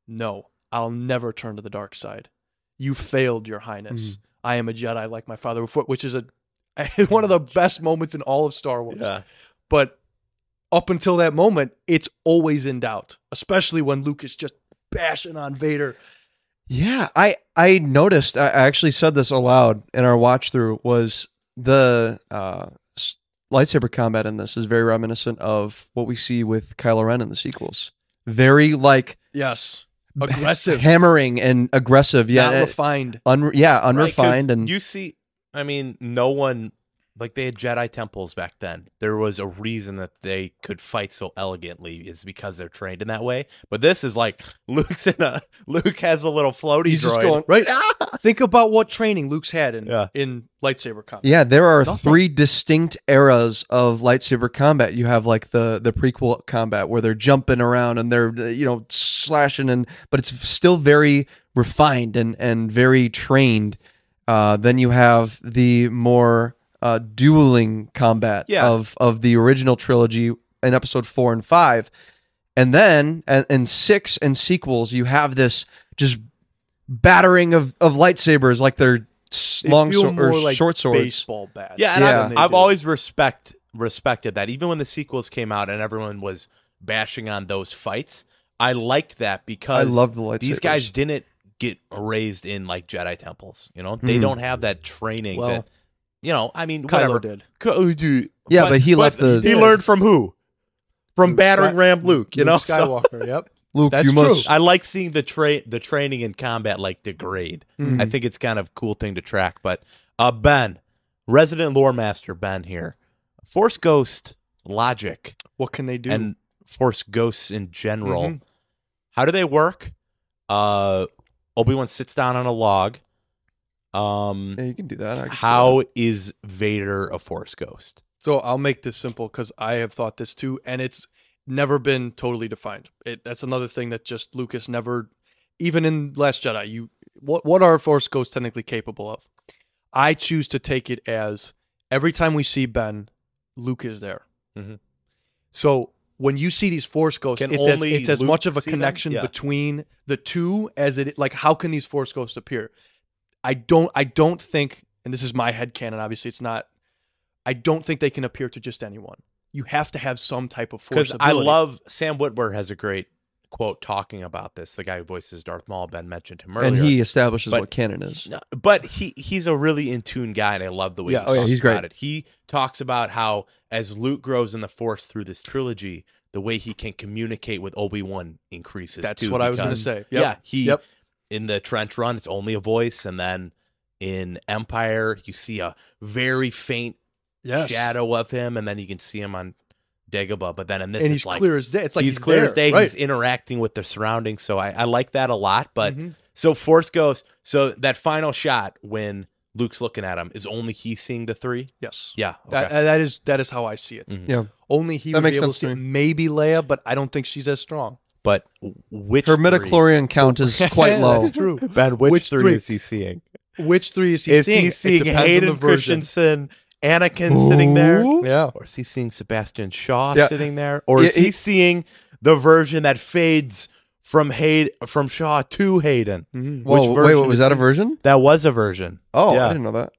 no, I'll never turn to the dark side. You failed, Your Highness. Mm-hmm. I am a Jedi like my father before, which is one of the best moments in all of Star Wars. Yeah. But up until that moment, it's always in doubt, especially when Luke is just bashing on Vader. Yeah, I noticed, I actually said this aloud in our watch through, was the lightsaber combat in this is very reminiscent of what we see with Kylo Ren in the sequels. Very like... Yes. Aggressive. Hammering and aggressive. Yeah. Not refined. Unrefined. Right, and you see, I mean, no one... Like, they had Jedi temples back then. There was a reason that they could fight so elegantly is because they're trained in that way. But this is like, Luke has a little floaty droid. He's just going, right? Think about what training Luke's had in lightsaber combat. Yeah, there are three distinct eras of lightsaber combat. You have, like, the prequel combat where they're jumping around and they're, slashing, but it's still very refined and very trained. Then you have the more... dueling combat of the original trilogy in episode 4 and 5, and then in 6 and sequels you have this just battering of lightsabers like they're long sword or like short swords, baseball bats. Yeah, and I've always respected that. Even when the sequels came out and everyone was bashing on those fights, I liked that because I loved the lightsabers. These guys didn't get raised in like Jedi temples. They don't have that training. Well, that. I mean, Kylo did. Yeah, but he left the... He learned from who? From battering ram Luke, Luke Skywalker, yep. Luke, that's true. I like seeing the training in combat, like, degrade. Mm-hmm. I think it's kind of a cool thing to track, but Ben, resident lore master Ben here. Force ghost logic. What can they do? And Force ghosts in general. Mm-hmm. How do they work? Obi-Wan sits down on a log. Yeah, you can do that. How is Vader a Force ghost? So I'll make this simple because I have thought this too, and it's never been totally defined. That's another thing that just Lucas never, even in Last Jedi, what are Force ghosts technically capable of? I choose to take it as every time we see Ben, Luke is there. Mm-hmm. So when you see these Force ghosts, it's as much of a connection between the two as it. Like, how can these Force ghosts appear? I don't think, and this is my headcanon, obviously it's not, I don't think they can appear to just anyone. You have to have some type of force ability. Because I love, Sam Witwer has a great quote talking about this, the guy who voices Darth Maul, Ben mentioned him earlier. And he establishes what canon is. But he's a really in tune guy, and I love the way he talks he's great. About it. He talks about how as Luke grows in the Force through this trilogy, the way he can communicate with Obi-Wan increases. That's what I was going to say. Yep. Yeah, in the trench run, it's only a voice, and then in Empire, you see a very faint shadow of him, and then you can see him on Dagobah. But then in this, he's clear as day. It's like he's clear there, as day. Right. He's interacting with the surroundings, so I like that a lot. But so Force Ghost. So that final shot when Luke's looking at him is only he seeing the three. Yes, yeah, okay. that is how I see it. Mm-hmm. Yeah, only he would be able to see. Maybe Leia, but I don't think she's as strong. But which her midichlorian count is quite low. That's true. Ben, which three is he seeing? Which three is he seeing? Is he seeing Hayden Christensen, Anakin sitting there? Yeah. Or is he seeing Sebastian Shaw sitting there? Or is he seeing the version that fades from Shaw to Hayden? Mm-hmm. Whoa, wait, was that a version? That was a version. Oh, yeah. I didn't know that.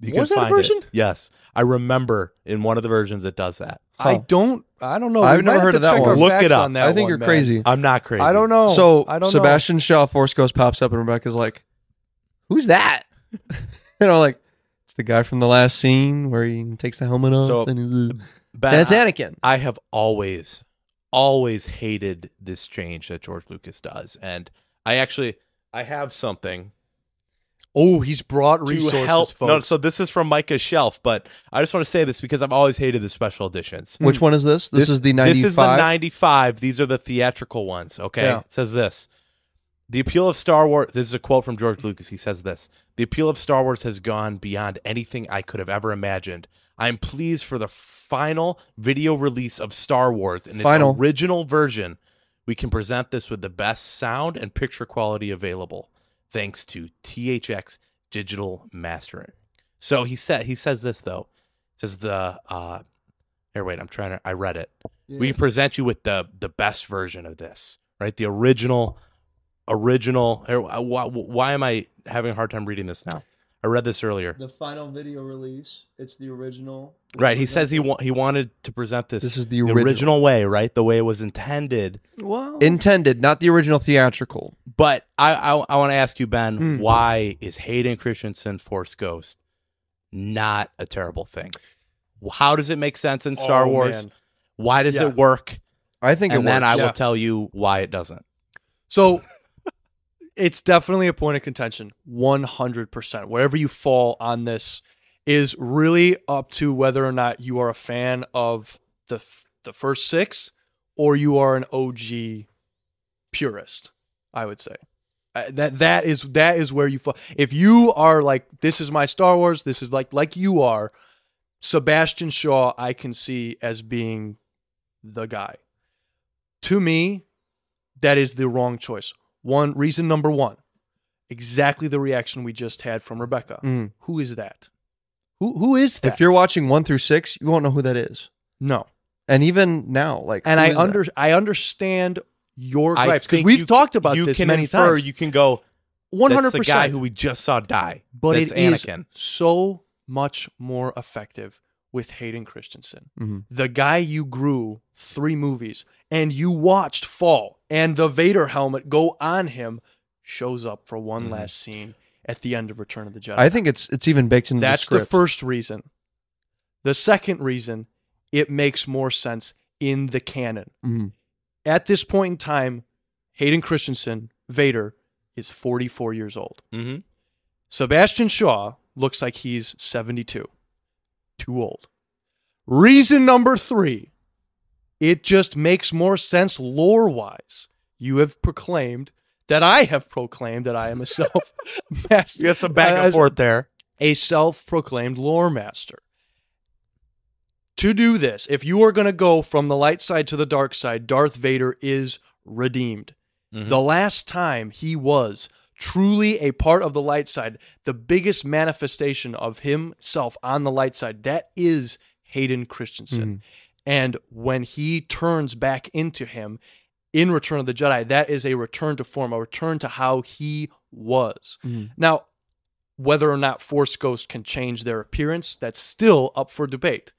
Was that a version? Yes. I remember in one of the versions it does that. Huh. I don't know. I've never heard of that one. Look it up. I think you're crazy. I'm not crazy. I don't know. So Sebastian Shaw Force Ghost pops up and Rebecca's like, who's that? Like, it's the guy from the last scene where he takes the helmet off. So, and that's Anakin. I have always hated this change that George Lucas does. And I have something. Oh, he's brought resources, folks. No, so this is from Micah's shelf, but I just want to say this because I've always hated the special editions. Which one is this? This is the 95? This is the 95. These are the theatrical ones, okay? Yeah. It says this. The appeal of Star Wars... This is a quote from George Lucas. He says this. The appeal of Star Wars has gone beyond anything I could have ever imagined. I am pleased for the final video release of Star Wars in its original version. We can present this with the best sound and picture quality available. Thanks to THX digital mastering. So he says this though. It says I read it. Yeah. We present you with the best version of this, right? The original. Why am I having a hard time reading this now? I read this earlier. The final video release. It's the original. Right. He says he wanted to present this. This is the original way, right? The way it was intended. Well, intended, not the original theatrical. But I want to ask you, Ben, why is Hayden Christensen Force Ghost not a terrible thing? How does it make sense in Star Wars? Man. Why does it work? I think it works. And then I will tell you why it doesn't. So... It's definitely a point of contention, 100%. Wherever you fall on this is really up to whether or not you are a fan of the first six or you are an OG purist, I would say. That is where you fall. If you are like, this is my Star Wars, this is like you are, Sebastian Shaw I can see as being the guy. To me, that is the wrong choice. Reason number one, exactly the reaction we just had from Rebecca. Mm. Who is that? Who is that? If you're watching 1 through 6, you won't know who that is. No. And even now, like, and I understand your gripes because we've talked about this many times. You can go 100%. The guy who we just saw die, but it's Anakin. Is so much more effective with Hayden Christensen, the guy you grew 3 movies and you watched fall. And the Vader helmet go on him, shows up for one last scene at the end of Return of the Jedi. I think it's even baked into the script. That's the first reason. The second reason, it makes more sense in the canon. Mm. At this point in time, Hayden Christensen, Vader, is 44 years old. Mm-hmm. Sebastian Shaw looks like he's 72. Too old. Reason number 3. It just makes more sense lore-wise. You have proclaimed that I have proclaimed that I am a self-master. You got some back and forth there. A self-proclaimed lore master. To do this, if you are going to go from the light side to the dark side, Darth Vader is redeemed. Mm-hmm. The last time he was truly a part of the light side, the biggest manifestation of himself on the light side, that is Hayden Christensen. Mm-hmm. And when he turns back into him in Return of the Jedi, that is a return to form, a return to how he was. Mm. Now, whether or not Force Ghosts can change their appearance, that's still up for debate.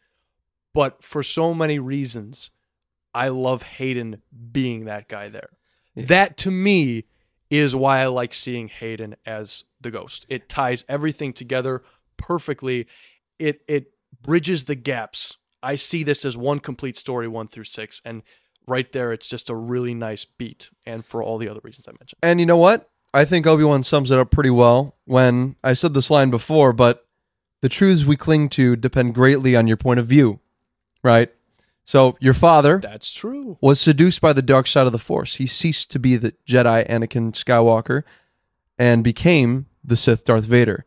But for so many reasons, I love Hayden being that guy there. Yeah. That, to me, is why I like seeing Hayden as the ghost. It ties everything together perfectly. It bridges the gaps. I see this as one complete story, 1 through 6, and right there, it's just a really nice beat, and for all the other reasons I mentioned. And you know what? I think Obi-Wan sums it up pretty well when I said this line before, but the truths we cling to depend greatly on your point of view, right? So your father That's true. Was seduced by the dark side of the Force. He ceased to be the Jedi Anakin Skywalker and became the Sith Darth Vader.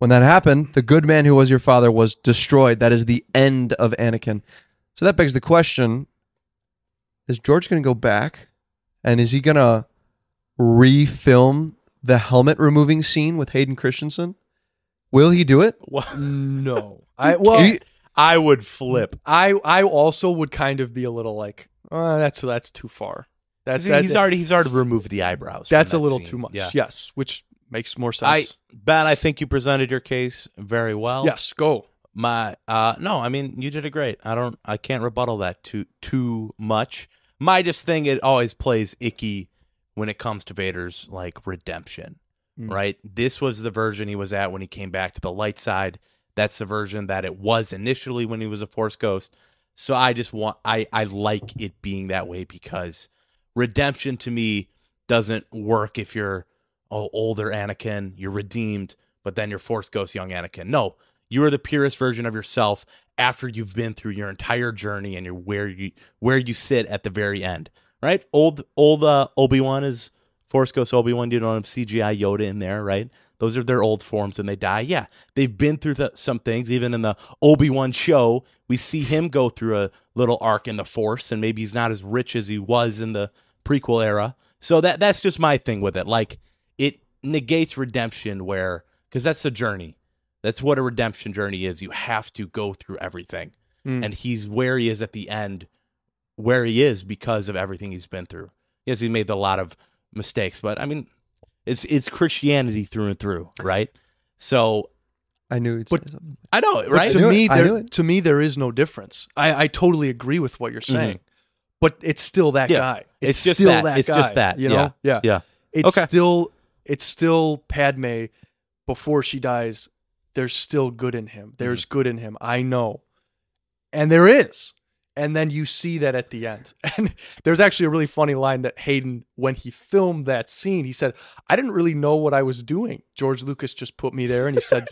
When that happened, the good man who was your father was destroyed. That is the end of Anakin. So that begs the question, is George going to go back? And is he going to refilm the helmet removing scene with Hayden Christensen? Will he do it? Well, no. I would flip. I also would kind of be a little like, oh, that's too far. He's already removed the eyebrows. That's a little too much. Yeah. Yes, which makes more sense. Ben, I think you presented your case very well. Yes, go. No, I mean, you did it great. I can't rebuttal that too much. My just thing, it always plays icky when it comes to Vader's like redemption, right? This was the version he was at when he came back to the light side. That's the version that it was initially when he was a Force ghost. So I just I like it being that way, because redemption to me doesn't work if you're older Anakin, you're redeemed, but then you're Force ghost young Anakin. No, you are the purest version of yourself after you've been through your entire journey and you're where you sit at the very end, right? Old Obi-Wan is Force Ghost Obi-Wan. You don't have CGI Yoda in there, right? Those are their old forms and they die. Yeah, they've been through some things. Even in the Obi-Wan show, we see him go through a little arc in the Force, and maybe he's not as rich as he was in the prequel era. So that's just my thing with it. Like, it negates redemption because that's the journey. That's what a redemption journey is. You have to go through everything. And he's where he is at the end, where he is because of everything he's been through. Yes, he made a lot of mistakes, but I mean, it's Christianity through and through, right? So I knew it. I know, right? To me, there is no difference. I totally agree with what you're saying, but it's still that guy. It's just still that. It's just that. You know? Yeah. It's still Padme before she dies. There's still good in him. There's good in him. I know. And there is. And then you see that at the end. And there's actually a really funny line that Hayden, when he filmed that scene, he said, I didn't really know what I was doing. George Lucas just put me there, and he said,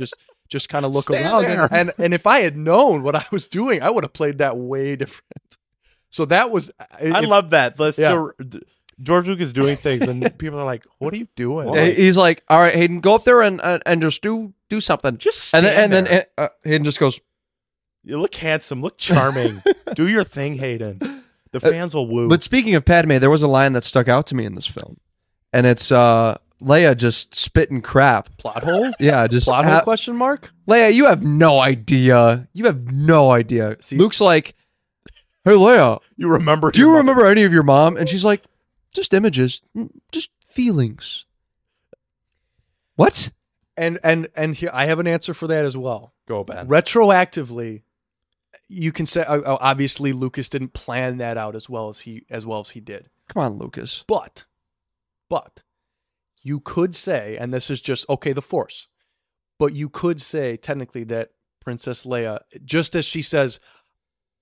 just kind of look around. And if I had known what I was doing, I would have played that way different. So that was... I love that. George Lucas doing things, and people are like, "What are you doing?" He's like, "All right, Hayden, go up there and just do something." Just and then Hayden just goes, "You look handsome, look charming, do your thing, Hayden." The fans will woo. But speaking of Padme, there was a line that stuck out to me in this film, and it's Leia just spitting crap. Plot hole? Yeah, just plot hole? Question mark? Leia, you have no idea. You have no idea. See, Luke's like, "Hey, Leia, you remember? Do you remember any of your mom?" And she's like, "Just images, just feelings." What? And here I have an answer for that as well. Go, Ben. Retroactively, you can say obviously Lucas didn't plan that out as well as he did. Come on, Lucas. But you could say, and this is just the Force. But you could say technically that Princess Leia, just as she says,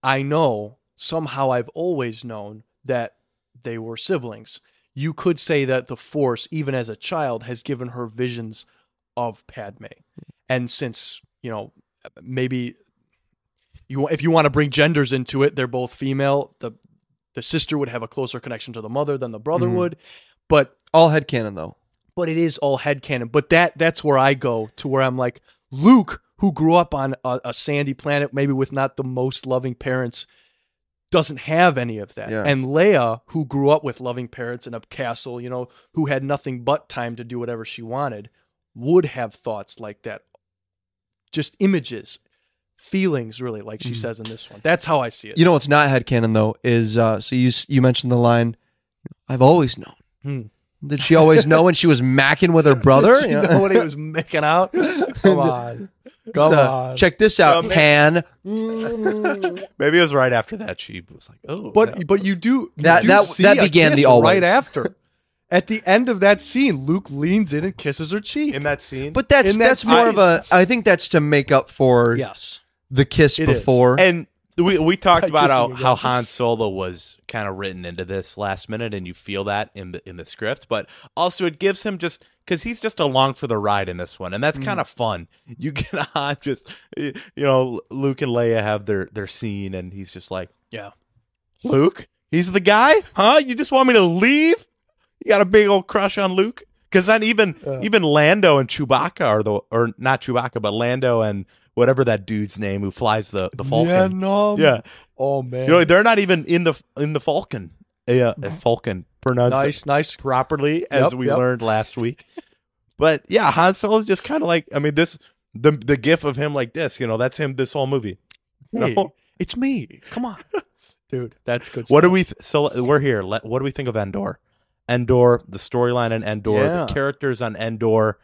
"I know," somehow I've always known that they were siblings. You could say that the Force, even as a child, has given her visions of Padme. And since, maybe if you want to bring genders into it, they're both female. The sister would have a closer connection to the mother than the brother would. But all headcanon, though. But it is all headcanon. But that's where I go to, where I'm like, Luke, who grew up on a sandy planet, maybe with not the most loving parents, doesn't have any of that. Yeah. And Leia, who grew up with loving parents in a castle, who had nothing but time to do whatever she wanted, would have thoughts like that. Just images, feelings, really, like she says in this one. That's how I see it. You know what's not headcanon, though, is so you mentioned the line, "I've always known." Did she always know when she was macking with her brother? Did she know when he was macking out? Come on. Check this out, Han. Maybe it was right after that. She was like, "Oh." But you do that began the always. Right after. At the end of that scene, Luke leans in and kisses her cheek. In that scene. But that's more of a... I think that's to make up for the kiss it before. Is. And we talked about how Han Solo was kind of written into this last minute, and you feel that in the script. But also it gives him just... Because he's just along for the ride in this one, and that's kind of fun. You get on just, Luke and Leia have their scene, and he's just like, "Yeah, Luke, he's the guy, huh? You just want me to leave? You got a big old crush on Luke?" Because then even Lando and Chewbacca but Lando and whatever that dude's name who flies the Falcon. Yeah, no, yeah. Oh man, they're not even in the Falcon. Yeah, Falcon. Pronounced nice properly, as we learned last week. But yeah, Han Solo is just kind of like, I mean, this the gif of him like this, that's him this whole movie. Hey, it's me. Come on, dude, that's good stuff. What do we? So we're here. What do we think of Endor? Endor, the storyline in Endor, the characters on Endor.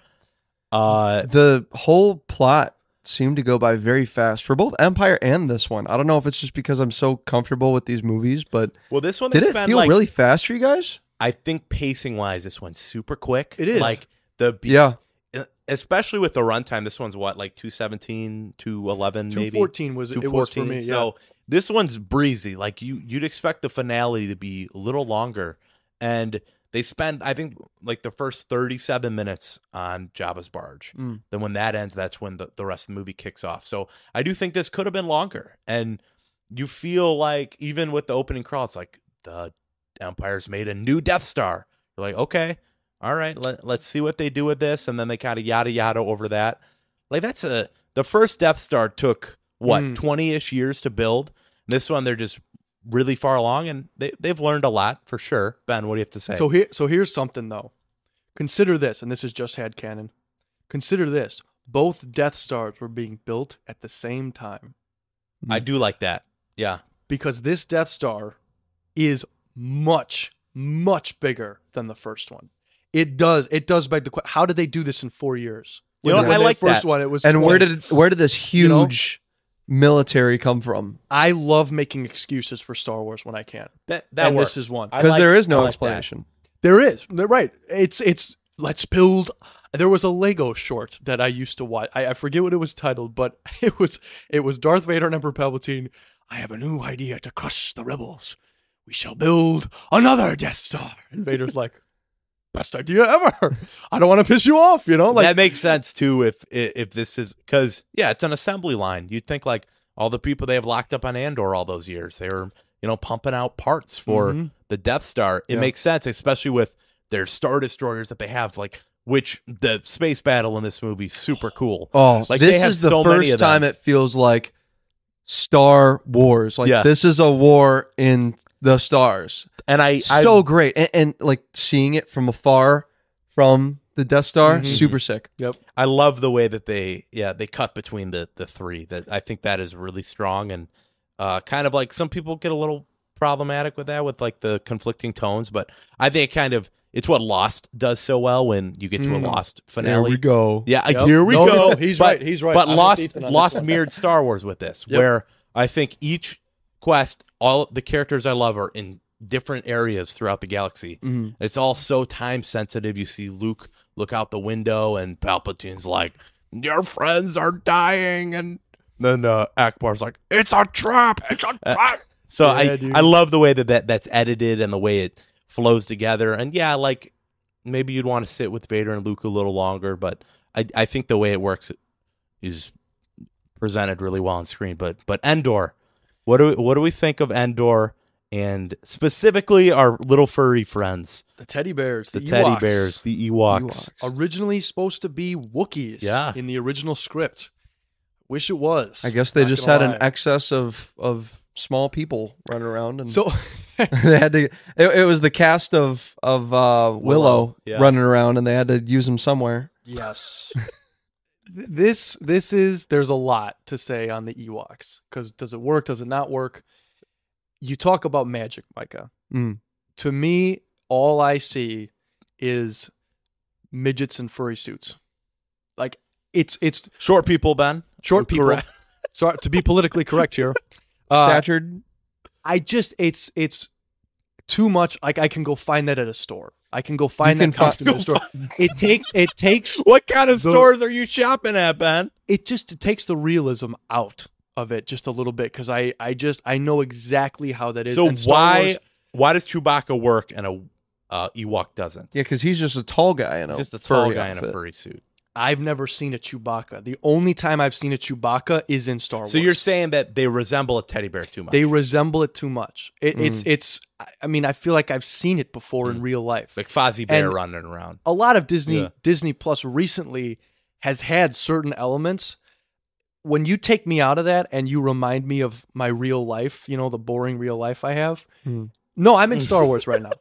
The whole plot seemed to go by very fast for both Empire and this one. I don't know if it's just because I'm so comfortable with these movies, but this one, did it feel really fast for you guys? I think pacing wise, this one's super quick. It is like especially with the runtime. This one's what, like 217, 211, maybe 214 was it was for me. Yeah. So this one's breezy. Like you'd expect the finale to be a little longer, and they spend, I think, like the first 37 minutes on Jabba's barge. Mm. Then when that ends, that's when the rest of the movie kicks off. So I do think this could have been longer. And you feel like even with the opening crawl, it's like the Empire's made a new Death Star. You're like, okay, all right, let's see what they do with this. And then they kind of yada yada over that. Like that's the first Death Star took, 20-ish years to build. And this one, they're just really far along, and they've learned a lot for sure. Ben, what do you have to say? So here's something though. Consider this, and this is just headcanon. Consider this: both Death Stars were being built at the same time. I do like that, yeah, because this Death Star is much, much bigger than the first one. It does beg the question: how did they do this in 4 years? I like that. First one, it was, and 20. where did this huge military come from? I love making excuses for Star Wars when I can. That works. This is one, because there is no explanation. There is. Right. It's let's build. There was a Lego short that I used to watch. I forget what it was titled, but it was Darth Vader and Emperor Palpatine. I have a new idea to crush the rebels. We shall build another Death Star. And Vader's like, best idea ever. I don't want to piss you off, you know? Like, that makes sense, too, if this is... Because, yeah, it's an assembly line. You'd think, like, all the people they have locked up on Andor all those years, they were, you know, pumping out parts for the Death Star. It makes sense, especially with their Star Destroyers that they have, like, which the space battle in this movie is super cool. Oh, like, this is the first time it feels like Star Wars. Like, this is a war in... the stars, and I great, and like seeing it from afar from the Death Star, super sick. Yep, I love the way that they cut between the three. That I think that is really strong, and kind of like some people get a little problematic with that, with like the conflicting tones. But I think it's what Lost does so well when you get to a Lost finale. Here we go. Yeah, yep. Here we go. He's right. But Lost mirrored Star Wars with this, where I think each quest, all the characters I love are in different areas throughout the galaxy. It's all so time sensitive. You see Luke look out the window and Palpatine's like, your friends are dying, and then Akbar's like, it's a trap. So I love the way that's edited and the way it flows together. And yeah, like maybe you'd want to sit with Vader and Luke a little longer, but I think the way it works is presented really well on screen. But Endor, What do we think of Endor, and specifically our little furry friends? The teddy bears. The Ewoks. Originally supposed to be Wookiees in the original script. Wish it was. I guess they just had an excess of small people running around. And so they had to. It was the cast of Willow running around, and they had to use them somewhere. Yes. This is, there's a lot to say on the Ewoks, because does it work? Does it not work? You talk about magic, Micah. To me, all I see is midgets in furry suits. Like it's short people, Ben. Short people. Sorry to be politically correct here. Statured. It's too much. Like I can go find that at a store. I can go find that costume in the store. It takes. What kind of stores are you shopping at, Ben? It takes the realism out of it just a little bit, because I know exactly how that is. So why does Chewbacca work and a Ewok doesn't? Yeah, because he's just a tall guy in a furry suit. I've never seen a Chewbacca. The only time I've seen a Chewbacca is in Star Wars. So you're saying that they resemble a teddy bear too much? They resemble it too much. It's. I mean, I feel like I've seen it before in real life, like Fozzie Bear and running around. A lot of Disney Plus recently has had certain elements. When you take me out of that and you remind me of my real life, you know, the boring real life I have. No, I'm in Star Wars right now.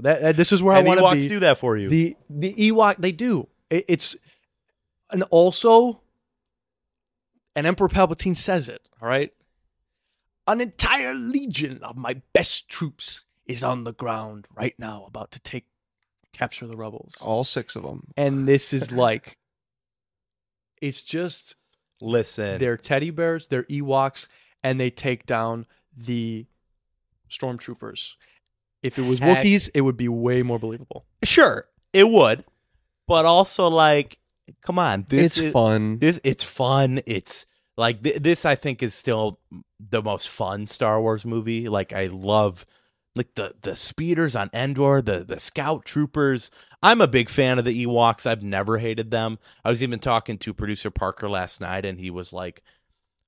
This is where I want to be. Ewoks do that for you. The Ewok, they do. It's, and also, and Emperor Palpatine says it, all right? An entire legion of my best troops is on the ground right now, about to capture the rebels. All six of them. And this is like, it's just, listen, they're teddy bears, they're Ewoks, and they take down the stormtroopers. If it was Wookiees, it would be way more believable. Sure, it would. But also, like, come on. It's fun. It's like, this I think is still the most fun Star Wars movie. Like, I love, like, the speeders on Endor, the scout troopers. I'm a big fan of the Ewoks. I've never hated them. I was even talking to producer Parker last night, and he was like,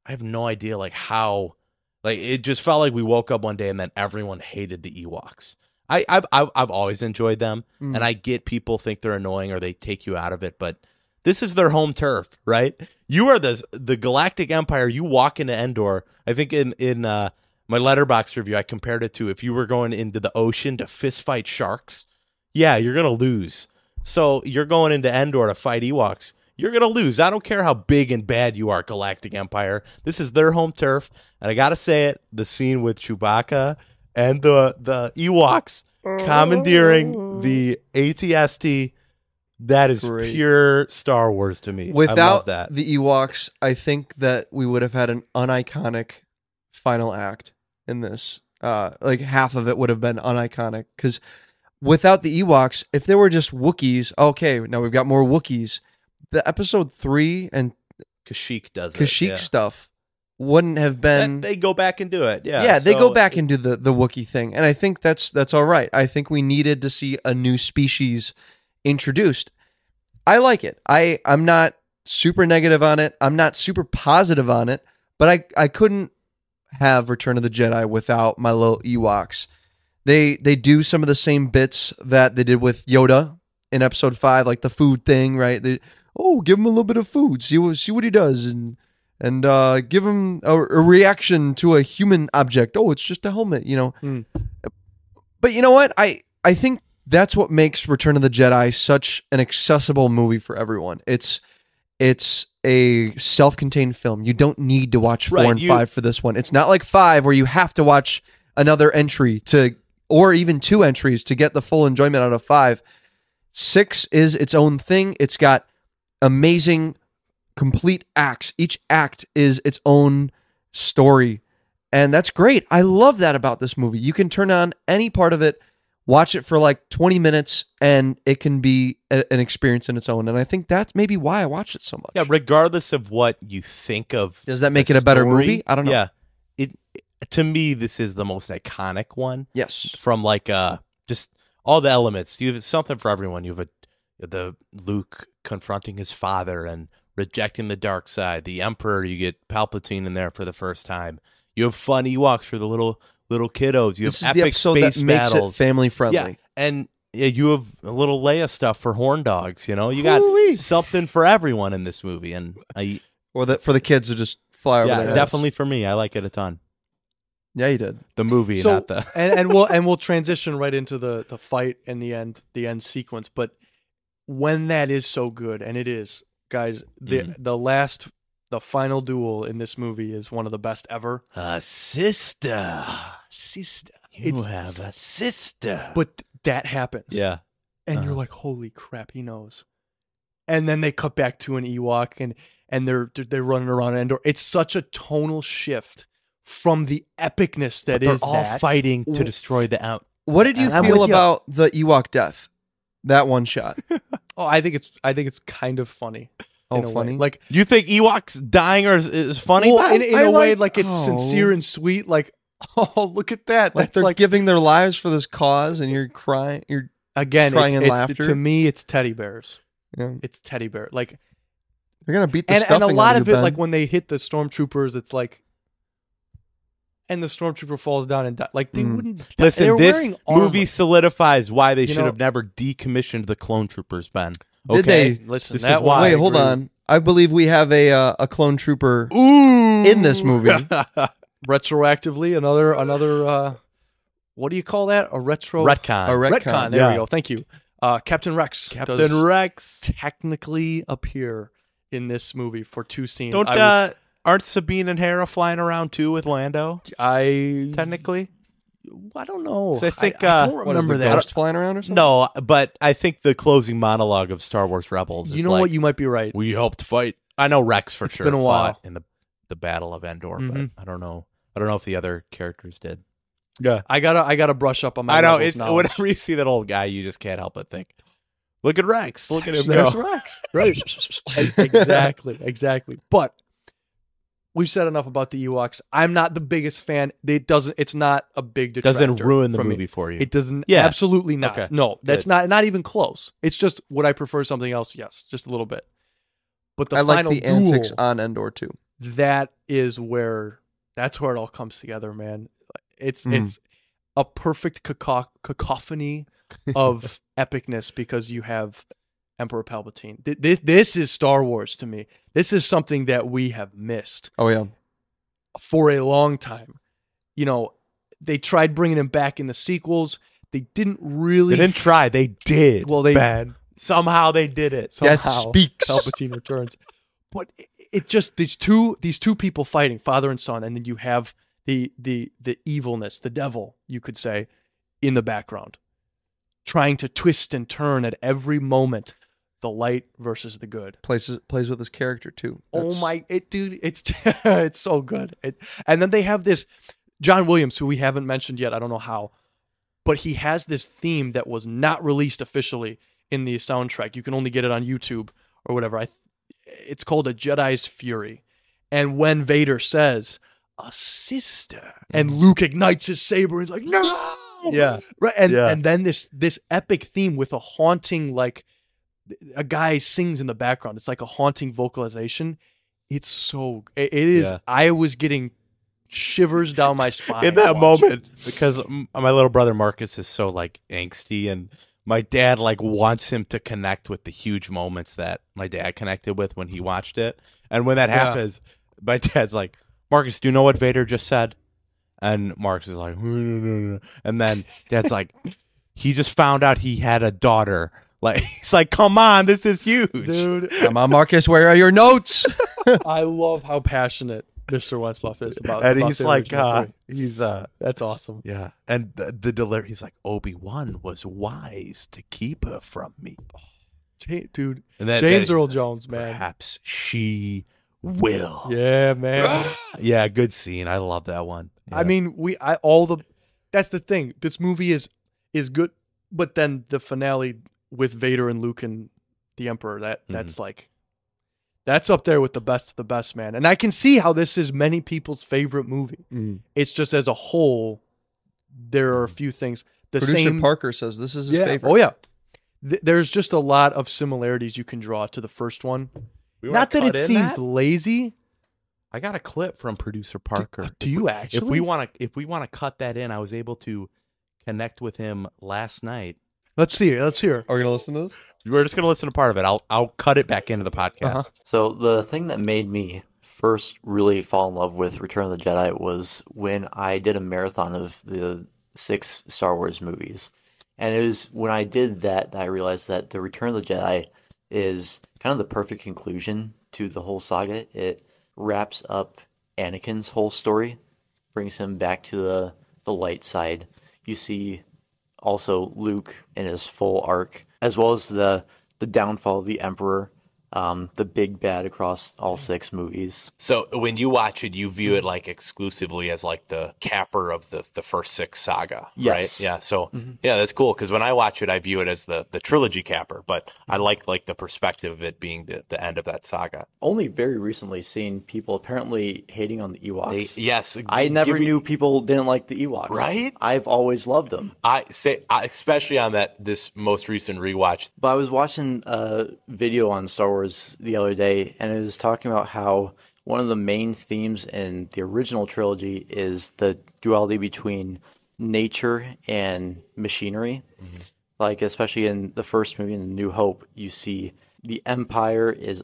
I have no idea, like, how, like, it just felt like we woke up one day and then everyone hated the Ewoks. I've always enjoyed them, and I get people think they're annoying or they take you out of it, but this is their home turf, right? You are the Galactic Empire. You walk into Endor. I think in my Letterboxd review, I compared it to if you were going into the ocean to fist fight sharks. Yeah, you're gonna lose. So you're going into Endor to fight Ewoks. You're gonna lose. I don't care how big and bad you are, Galactic Empire. This is their home turf, and I gotta say it: the scene with Chewbacca and the Ewoks commandeering the AT-ST, that is great. Pure Star Wars to me. Without I love that. The Ewoks, I think that we would have had an uniconic final act in this. Like half of it would have been uniconic, because without the Ewoks, if there were just Wookiees, okay, now we've got more Wookiees. The episode 3 and Kashyyyk stuff wouldn't have been, and they go back and do it. Yeah, they go back and do the Wookiee thing, and I think that's all right. I think we needed to see a new species introduced. I like it. I'm not super negative on it. I'm not super positive on it, but I couldn't have Return of the Jedi without my little Ewoks. They do some of the same bits that they did with Yoda in episode 5, like the food thing, right? Give him a little bit of food, see what he does, and give him a reaction to a human object. Oh, it's just a helmet, you know. But you know what? I think that's what makes Return of the Jedi such an accessible movie for everyone. It's a self-contained film. You don't need to watch 4 and 5 for this one. It's not like 5 where you have to watch another entry or even 2 entries to get the full enjoyment out of 5. 6 is its own thing. It's got amazing complete acts. Each act is its own story, and that's great. I love that about this movie. You can turn on any part of it, watch it for like 20 minutes, and it can be an experience in its own. And I think that's maybe why I watched it so much. Yeah, regardless of what you think of. Does that make it a better movie? I don't know. Yeah, to me, this is the most iconic one. Yes, from like just all the elements. You have something for everyone. You have the Luke confronting his father and rejecting the dark side, the Emperor. You get Palpatine in there for the first time. You have fun Ewoks for the little kiddos. You have epic space battles, family friendly. Yeah. And you have a little Leia stuff for horn dogs. You know, you got something for everyone in this movie, and for the kids to just fly over. Yeah, their heads. Definitely for me, I like it a ton. Yeah, you did the movie, so, not the and we'll transition right into the fight and the end sequence. But when that is so good, and it is. Guys, the final duel in this movie is one of the best ever. A sister. You have a sister. But that happens. Yeah. And you're like, holy crap, he knows. And then they cut back to an Ewok, and they're running around Endor. It's such a tonal shift from the epicness that is all that. Fighting to destroy the out. What did you feel about the Ewok death? That one shot. I think it's kind of funny. Oh, funny! Way. Like, you think Ewoks dying is funny? Well, in a way, it's sincere and sweet. Like, oh, look at that! Like, that's like giving their lives for this cause, and you're crying. You're crying in laughter. To me, it's teddy bears. Yeah. It's teddy bear. Like, they're gonna beat the stuffing and a lot of it. Ben. Like when they hit the stormtroopers, it's like. And the stormtrooper falls down and dies. Like, they wouldn't. Listen, this movie solidifies why they should have never decommissioned the clone troopers, Ben. Okay? Did they? Listen, that's why. Wait, hold on. I believe we have a clone trooper in this movie. Retroactively, another. What do you call that? A retro retcon. A retcon. There we go. Thank you. Captain Rex. Technically appear in this movie for 2 scenes. Aren't Sabine and Hera flying around too with Lando? Technically. I don't know. I think I don't remember that. Ghost flying around or something? No, but I think the closing monologue of Star Wars Rebels. You know what? You might be right. We helped fight. I know Rex for sure. It's been a while in the Battle of Endor, but I don't know. I don't know if the other characters did. Yeah, I gotta brush up on my. I know. It's, whenever you see that old guy, you just can't help but think, "Look at Rex! Look at him! There's Rex!" Right? Exactly. But we've said enough about the Ewoks. I'm not the biggest fan. It doesn't. It's not a big detractor. Doesn't ruin the movie for you. It doesn't. Yeah, absolutely not. Okay. No, that's not even close. It's just would I prefer something else? Yes, just a little bit. But the final like the duel, antics on Endor too. That's where it all comes together, man. It's a perfect cacophony of epicness because you have Emperor Palpatine. This is Star Wars to me. This is something that we have missed. Oh yeah, for a long time. You know, they tried bringing him back in the sequels. They didn't really. They didn't try. They did. Well, somehow they did it. Somehow Palpatine returns. But it just these two people fighting, father and son, and then you have. The evilness, the devil, you could say, in the background, trying to twist and turn at every moment, the light versus the good. Plays with his character too. It's so good. And then they have this John Williams, who we haven't mentioned yet. I don't know how, but he has this theme that was not released officially in the soundtrack. You can only get it on YouTube or whatever. It's called A Jedi's Fury, and when Vader says. A sister, and Luke ignites his saber. He's like, no, yeah, right. And then this epic theme with a haunting, like a guy sings in the background. It's like a haunting vocalization. It's so it is. Yeah. I was getting shivers down my spine in that moment because my little brother Marcus is so like angsty, and my dad like wants him to connect with the huge moments that my dad connected with when he watched it, and when that happens, my dad's like. Marcus, do you know what Vader just said? And Marcus is like, no. And then Dad's like, he just found out he had a daughter. Like he's like, come on, this is huge, dude. Come on, Marcus, where are your notes? I love how passionate Mr. Wenstloff is about. And he's like, that's awesome. Yeah, and the delivery. He's like, Obi-Wan was wise to keep her from me, dude. And then, James Earl Jones, man. Perhaps she. Will. Yeah, man. Yeah, good scene. I love that one. Yeah. I mean, that's the thing. This movie is good, but then the finale with Vader and Luke and the Emperor, that's up there with the best of the best, man. And I can see how this is many people's favorite movie. Mm. It's just as a whole, there are a few things. Producer Parker says this is his favorite. Oh yeah. There's just a lot of similarities you can draw to the first one. Not that it seems lazy. I got a clip from producer Parker. Do you actually? If we want to cut that in, I was able to connect with him last night. Let's hear. Are we gonna listen to this? We're just gonna listen to part of it. I'll cut it back into the podcast. Uh-huh. So the thing that made me first really fall in love with Return of the Jedi was when I did a marathon of the 6 Star Wars movies, and it was when I did that I realized that the Return of the Jedi is kind of the perfect conclusion to the whole saga. It wraps up Anakin's whole story, brings him back to the light side. You see also Luke in his full arc, as well as the downfall of the Emperor, the big bad across all 6 movies. So when you watch it, you view it like exclusively as like the capper of the first 6 saga, yes. Right? Yeah. So yeah, that's cool. Cause when I watch it, I view it as the trilogy capper, but I like the perspective of it being the end of that saga. Only very recently seen people apparently hating on the Ewoks. I never knew people didn't like the Ewoks. Right. I've always loved them. Especially on this most recent rewatch. But I was watching a video on Star Wars the other day, and it was talking about how one of the main themes in the original trilogy is the duality between nature and machinery. Mm-hmm. Like especially in the first movie, in A New Hope, you see the Empire is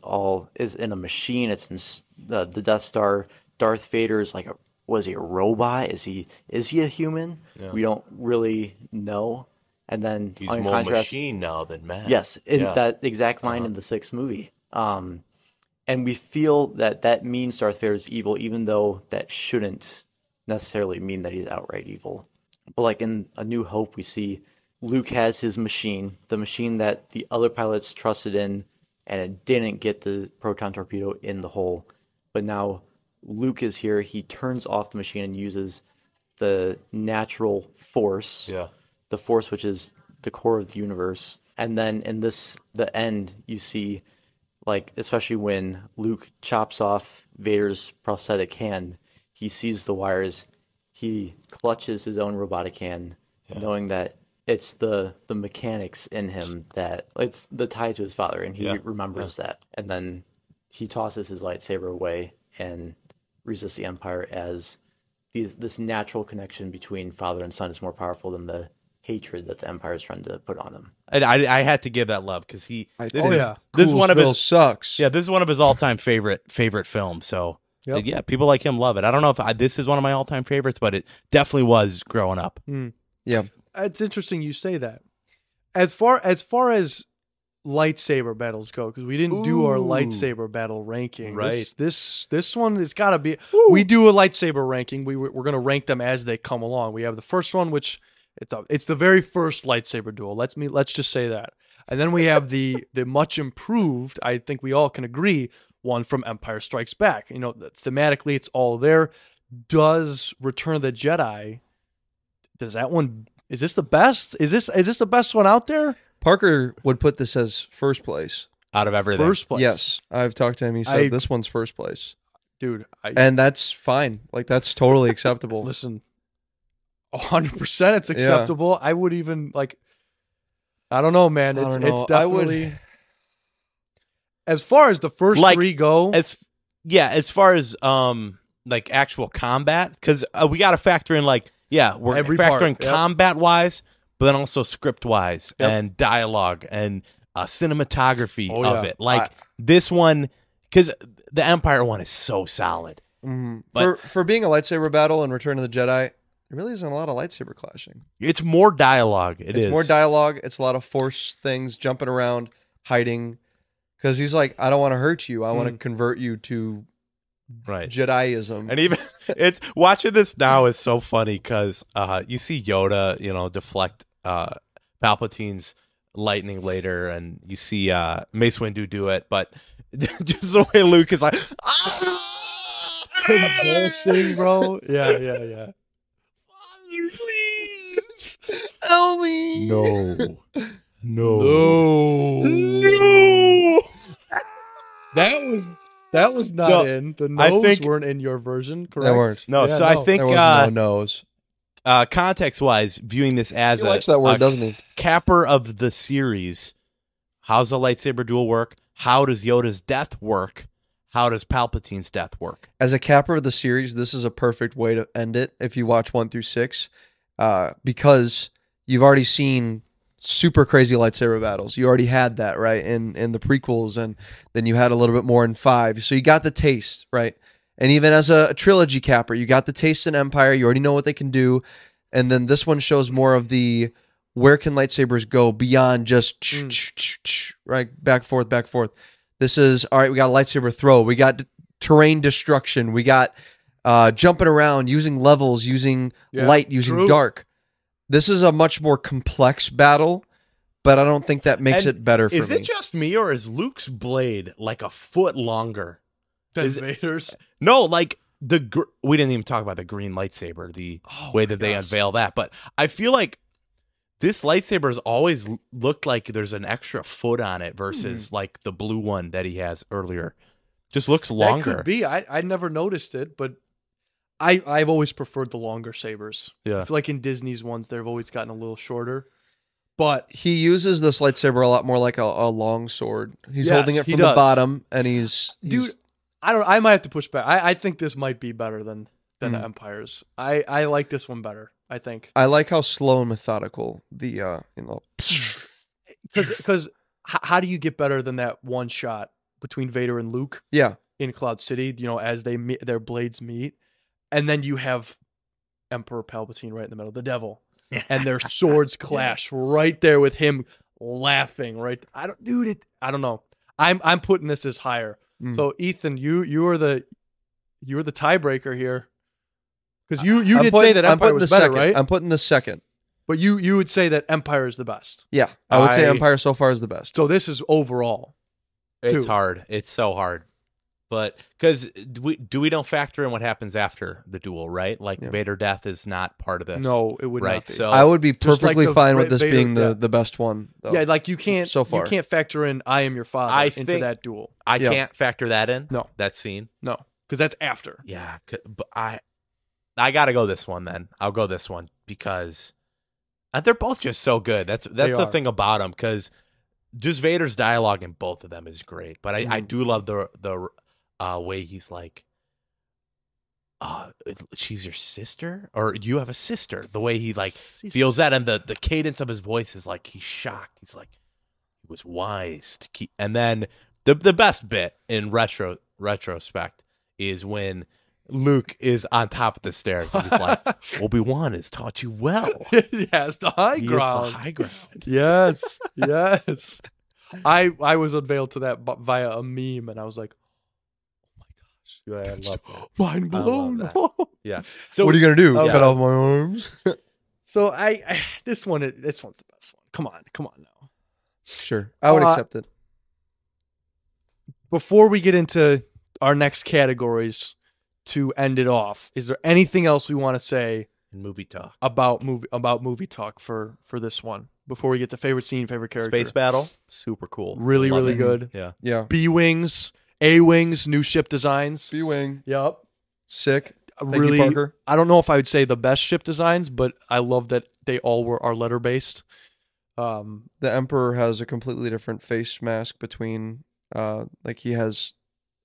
in a machine. It's in the Death Star. Darth Vader is like was he a robot? Is he a human? Yeah. We don't really know. And then he's more machine now than man. Yes, that exact line in the 6th movie. And we feel that means Darth Vader is evil, even though that shouldn't necessarily mean that he's outright evil. But like in A New Hope, we see Luke has his machine, the machine that the other pilots trusted in, and it didn't get the proton torpedo in the hole. But now Luke is here. He turns off the machine and uses the natural force, the force which is the core of the universe. And then in this, the end, you see, like, especially when Luke chops off Vader's prosthetic hand, he sees the wires. He clutches his own robotic hand, knowing that it's the mechanics in him, that it's the tie to his father, and he remembers that. And then he tosses his lightsaber away and resists the Empire as this natural connection between father and son is more powerful than the hatred that the Empire is trying to put on him. And I had to give that love because this is one of his all-time favorite films. So yeah, people like him love it. I don't know if this is one of my all-time favorites, but it definitely was growing up. Yeah, it's interesting you say that. As far as lightsaber battles go, because we didn't do our lightsaber battle ranking. Right. This one has got to be. Ooh. We do a lightsaber ranking. We're going to rank them as they come along. We have the first one, which. It's the very first lightsaber duel. Let's just say that. And then we have the much improved, I think we all can agree, one from Empire Strikes Back. You know, thematically it's all there. Does Return of the Jedi, is this the best? Is this the best one out there? Parker would put this as first place. Out of everything. First place. Yes. I've talked to him. He said this one's first place. Dude. And that's fine. Like, that's totally acceptable. Listen. 100% it's acceptable. Yeah. I would even I don't know, man. It's definitely as far as the first three go. As far as actual combat, because we got to factor in we're factoring combat wise, but then also script wise and dialogue and cinematography of it. This one, because the Empire one is so solid. Mm-hmm. But for being a lightsaber battle in Return of the Jedi. It really isn't a lot of lightsaber clashing. It's more dialogue. It's more dialogue. It's a lot of force things, jumping around, hiding. Because he's like, I don't want to hurt you. I want to convert you to Jediism. And even it's watching this now is so funny because you see Yoda, deflect Palpatine's lightning later, and you see Mace Windu do it. But just the way Luke is like, convulsing, bro. Yeah. Please help me. No. That was not in. The no's weren't in your version, correct? They weren't. No, yeah, so no. I think no no's. Context-wise, viewing this as he likes that word, doesn't he? Capper of the series, how's the lightsaber duel work? How does Yoda's death work? How does Palpatine's death work? As a capper of the series, this is a perfect way to end it if you watch 1 through 6, because you've already seen super crazy lightsaber battles. You already had that, right, in the prequels, and then you had a little bit more in 5. So you got the taste, right? And even as a trilogy capper, you got the taste in Empire. You already know what they can do. And then this one shows more of the where can lightsabers go beyond just right back, forth. This is, all right, we got lightsaber throw. We got terrain destruction. We got jumping around, using levels, using light, using dark. This is a much more complex battle, but I don't think that makes it better for me. Is it just me, or is Luke's blade a foot longer? Is Vader's? No, we didn't even talk about the green lightsaber, the way that they unveil that. But I feel like this lightsaber has always looked like there's an extra foot on it versus the blue one that he has earlier. Just looks longer. That could be. I never noticed it, but I've always preferred the longer sabers. Yeah. I feel like in Disney's ones, they've always gotten a little shorter. But he uses this lightsaber a lot more like a long sword. He's holding it from the bottom, and he's... Dude, I don't. I might have to push back. I think this might be better than the Empire's. I like this one better. I think I like how slow and methodical the because how do you get better than that one shot between Vader and Luke? Yeah, in Cloud City, as they meet, their blades meet, and then you have Emperor Palpatine right in the middle, the devil, and their swords clash right there with him laughing. Right, I don't know. I'm putting this as higher. So Ethan, you are the tiebreaker here. Because you did say that Empire was better, right? I'm putting the second. But you would say that Empire is the best. Yeah, I would say Empire so far is the best. So this is overall. It's hard. It's so hard. But because we don't factor in what happens after the duel, right? Like Vader death is not part of this. No, it would not be. So I would be perfectly fine with this Vader, being the best one. Though. Yeah, like you can't factor in I am your father into that duel. I can't factor that in. No, that scene. No, because that's after. Yeah, but I gotta go this one then. I'll go this one because they're both just so good. That's the thing about them because just Vader's dialogue in both of them is great. But I do love the. Way he's like, she's your sister, or you have a sister. The way he like feels that, and the cadence of his voice is like he's shocked. He's like, he was wise to keep. And then the best bit in retrospect is when Luke is on top of the stairs and he's like, Obi-Wan has taught you well. Yes, the high ground. He is the high ground. Yes, yes. I was unveiled to that via a meme, and I was like. Yeah, I love that. Mind blown. Yeah. So what are you gonna do? Cut off my arms? So this one's the best one. Come on now. Sure, I would accept it. Before we get into our next categories to end it off, is there anything else we want to say in movie talk about movie talk for this one? Before we get to favorite scene, favorite character, space battle, super cool, really love really it. Good. Yeah, yeah. B-wings. A-Wings, new ship designs. B-Wing. Yep. Sick. Really, thank you, Parker. I don't know if I would say the best ship designs, but I love that they all are letter-based. The Emperor has a completely different face mask between... like, he has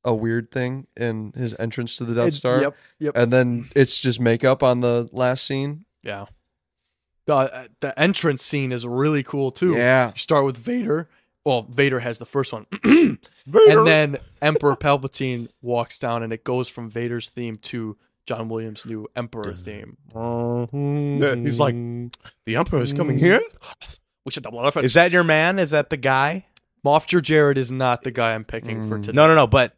a weird thing in his entrance to the Death Star. Yep. And then it's just makeup on the last scene. Yeah. The entrance scene is really cool, too. Yeah. You start with Vader... Well, Vader has the first one. And then Emperor Palpatine walks down and it goes from Vader's theme to John Williams' new Emperor theme. He's like, the Emperor is coming here? We should double up. Is that your man? Is that the guy? Moff Gerard is not the guy I'm picking for today. No, but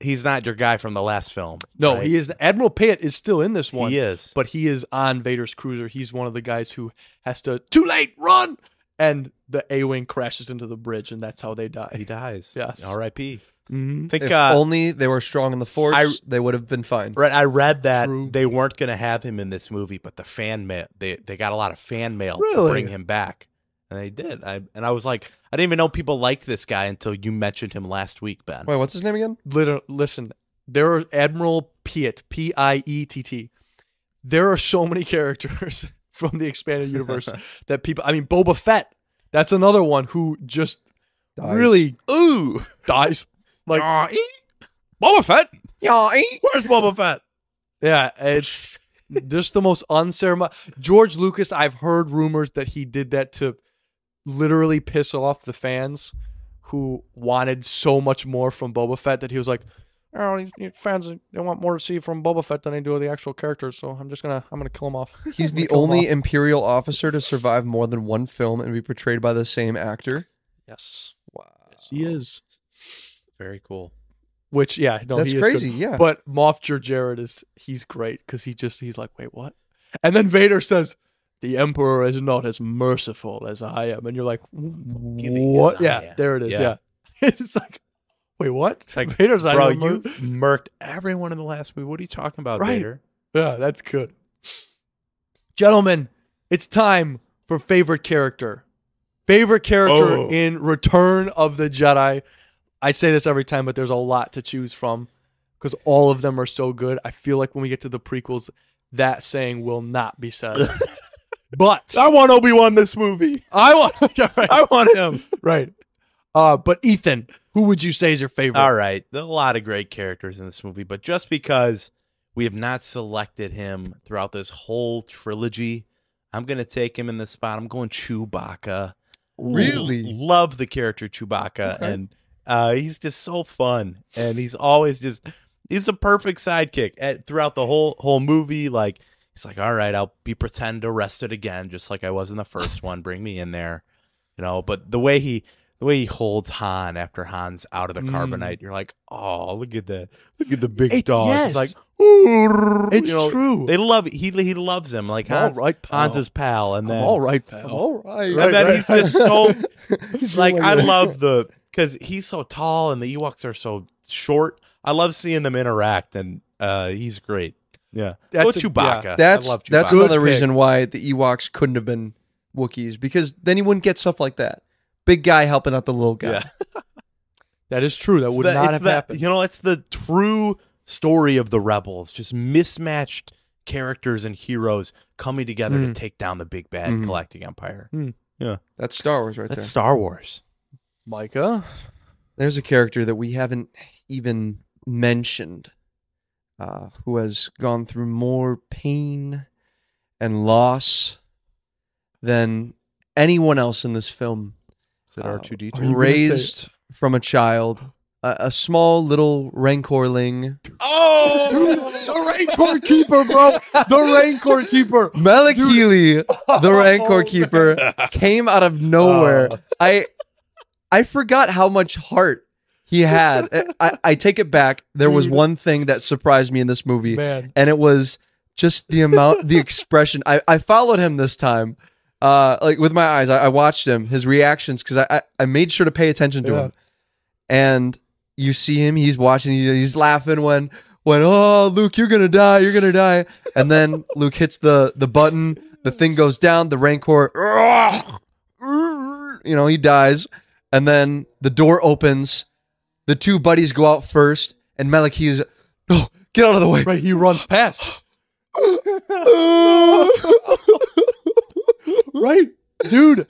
he's not your guy from the last film. No, right? He is. Admiral Payett is still in this one. He is. But he is on Vader's cruiser. He's one of the guys who has to, too late, run! And the A-Wing crashes into the bridge, and that's how they die. He dies. Yes. R.I.P. Mm-hmm. If only they were strong in the Force, they would have been fine. Right. I read that they weren't going to have him in this movie, but the fan mail, they got a lot of fan mail to bring him back. And they did. And I was like, I didn't even know people liked this guy until you mentioned him last week, Ben. Wait, what's his name again? Listen, there are Admiral Piett, P-I-E-T-T. There are so many characters from the expanded universe that people... I mean, Boba Fett. That's another one who just dies. Dies. Like, Boba Fett? Where's Boba Fett? Yeah, it's just the most unceremonious. George Lucas, I've heard rumors that he did that to literally piss off the fans who wanted so much more from Boba Fett that he was like, fans, they want more to see from Boba Fett than they do of the actual character, so I'm just gonna kill him off. He's the only Imperial officer to survive more than one film and be portrayed by the same actor. Yes. Wow. Yes, he is. Very cool. Which, yeah, no, that's he is crazy. Good. Yeah. But Moff Gerard he's great because he's like, wait, what? And then Vader says, "The Emperor is not as merciful as I am," and you're like, what? Yeah, there it is. Yeah. It's like. Wait, what? It's like, Vader's bro, you murked everyone in the last movie. What are you talking about, right? Vader? Yeah, that's good. Gentlemen, it's time for favorite character. Favorite character in Return of the Jedi. I say this every time, but there's a lot to choose from because all of them are so good. I feel like when we get to the prequels, that saying will not be said. But I want Obi-Wan this movie. I want him. Right. But Ethan, who would you say is your favorite? All right. There are a lot of great characters in this movie, but just because we have not selected him throughout this whole trilogy, I'm going to take him in this spot. I'm going Chewbacca. Really? Love the character Chewbacca. Okay. And he's just so fun. And he's always he's the perfect sidekick throughout the whole movie. Like, he's like, all right, I'll be pretend arrested again, just like I was in the first one. Bring me in there. You know, but the way he... the way he holds Han after Han's out of the carbonite, you're like, oh, look at the big dog. Yes. It's like, ooh, it's true. They love it. He loves him. Like Hans, all right, pal. Hans is pal, and then all right, pal, all right. And then he's just so like, I love the because he's so tall and the Ewoks are so short. I love seeing them interact, and he's great. Yeah, that's Chewbacca. Yeah, that's I love Chewbacca. That's another reason why the Ewoks couldn't have been Wookiees, because then you wouldn't get stuff like that. Big guy helping out the little guy. Yeah. That is true. That would not have happened. You know, it's the true story of the Rebels. Just mismatched characters and heroes coming together to take down the big bad galactic empire. Mm. Yeah, that's Star Wars right there. That's Star Wars. Micah? There's a character that we haven't even mentioned who has gone through more pain and loss than anyone else in this film. Is it R2D2? Raised from a child, a small little rancorling. Oh, the rancor keeper, bro! The rancor keeper, Malakili, the rancor keeper, came out of nowhere. I forgot how much heart he had. I take it back. There was one thing that surprised me in this movie, and it was just the amount, the expression. I followed him this time. Like with my eyes, I watched him, his reactions, because I made sure to pay attention to him. And you see him, he's watching, he's laughing when oh, Luke, you're gonna die. And then Luke hits the button, the thing goes down, the rancor, he dies. And then the door opens, the two buddies go out first, and Malakili is, oh, get out of the way. Right, he runs past. Right, dude,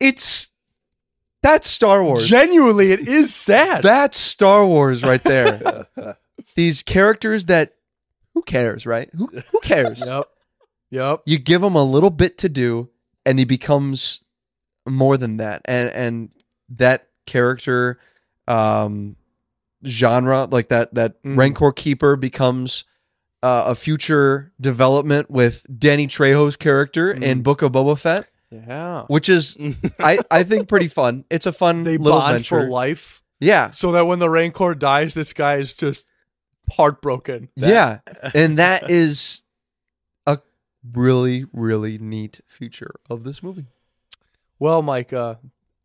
that's Star Wars. Genuinely, it is sad. That's Star Wars right there. These characters that, who cares, right? Who cares? Yep. You give them a little bit to do, and he becomes more than that. And that character genre, like that Rancor Keeper becomes a future development with Danny Trejo's character in Book of Boba Fett, which is, I think, pretty fun. It's a fun little bond adventure. For life. Yeah. So that when the Rancor dies, this guy is just heartbroken. And that is a really, really neat feature of this movie. Well, Mike,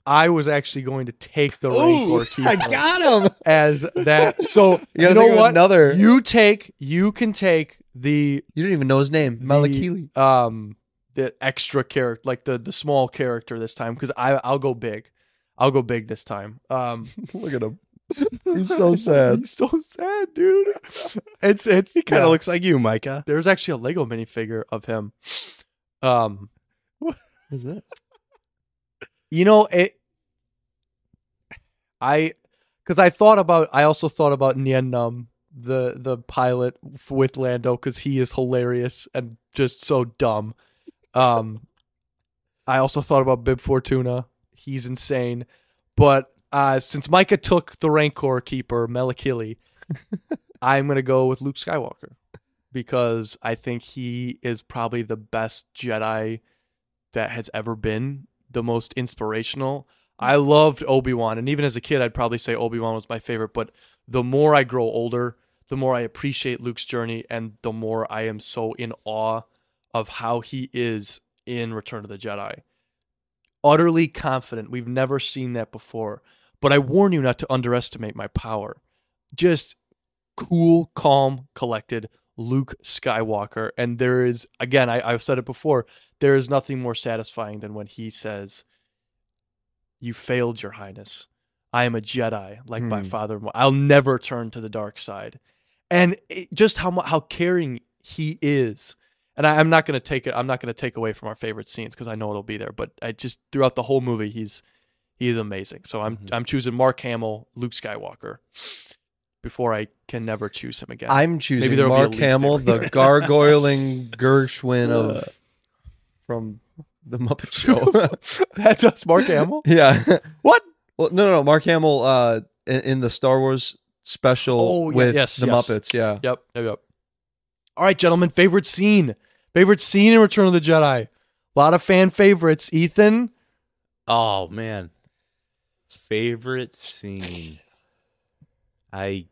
I was actually going to take the Rancor Keeper. I got him as that. So you know what? Another. You can take the. You didn't even know his name, Malakili. The extra character, like the small character this time, because I'll go big. I'll go big this time. Look at him. He's so sad. He's so sad, dude. It's. He kind of looks like you, Micah. There's actually a Lego minifigure of him. What is that? You know, I also thought about Nien Num, the pilot with Lando, because he is hilarious and just so dumb. I also thought about Bib Fortuna. He's insane. But since Micah took the Rancor Keeper, Malakili, I'm going to go with Luke Skywalker, because I think he is probably the best Jedi that has ever been. The most inspirational. I loved Obi-Wan, and even as a kid, I'd probably say Obi-Wan was my favorite, but the more I grow older, the more I appreciate Luke's journey, and the more I am so in awe of how he is in Return of the Jedi. Utterly confident. We've never seen that before. But I warn you not to underestimate my power. Just cool, calm, collected Luke Skywalker. And there is, again, I've said it before, there is nothing more satisfying than when he says, "You failed, Your Highness. I am a Jedi, like my father. I'll never turn to the dark side." And just how caring he is. And I'm not going to take it. I'm not going to take away from our favorite scenes, because I know it'll be there. But I just throughout the whole movie, he is amazing. So I'm choosing Mark Hamill, Luke Skywalker, before I can never choose him again. I'm choosing Mark Hamill, the gargoyling Gershwin of. From the Muppet Show. That's us, Mark Hamill? Yeah. What? Well, no. Mark Hamill in the Star Wars special with the Muppets. Yeah. Yep. All right, gentlemen. Favorite scene in Return of the Jedi. A lot of fan favorites. Ethan? Oh, man. favorite scene. I'm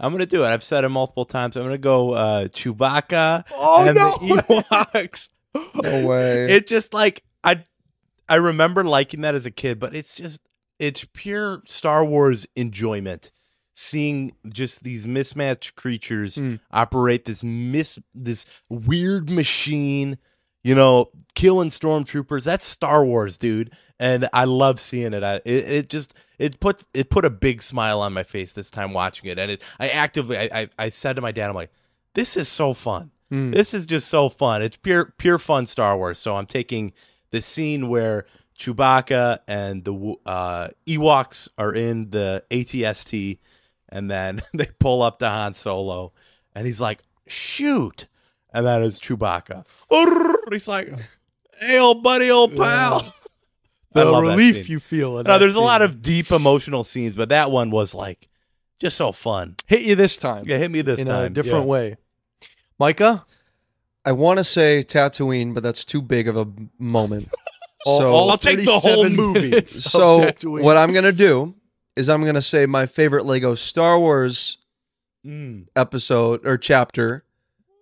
gonna do it. I've said it multiple times. I'm gonna go Chewbacca and the Ewoks. No way. It just like I remember liking that as a kid, but it's pure Star Wars enjoyment. Seeing just these mismatched creatures operate this weird machine, you know, killing stormtroopers. That's Star Wars, dude, and I love seeing it. It put a big smile on my face this time watching it, and I said to my dad, I'm like, this is so fun. This is just so fun. It's pure fun Star Wars. So I'm taking the scene where Chewbacca and the Ewoks are in the AT-ST, and then they pull up to Han Solo, and he's like, shoot. And that is Chewbacca. He's like, hey, old buddy, old pal. Yeah. The relief you feel. In there's a lot of deep emotional scenes, but that one was like just so fun. Hit you this time. Yeah, hit me this time. In a different way. Micah? I want to say Tatooine, but that's too big of a moment. So I'll take the whole movie. So what I'm going to do is I'm going to say my favorite Lego Star Wars episode or chapter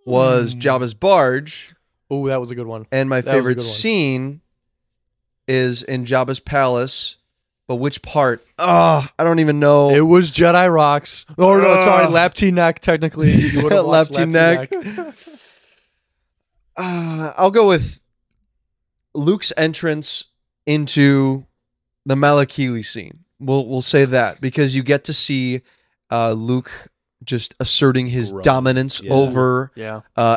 was Jabba's barge. Oh, that was a good one. And my favorite scene is in Jabba's palace. But which part? I don't even know. It was Jedi Rocks. Oh, no, sorry. Lapti Nek, technically. You would have watched Lapti Nek. I'll go with Luke's entrance into the Malakili scene. We'll say that because you get to see Luke just asserting his dominance over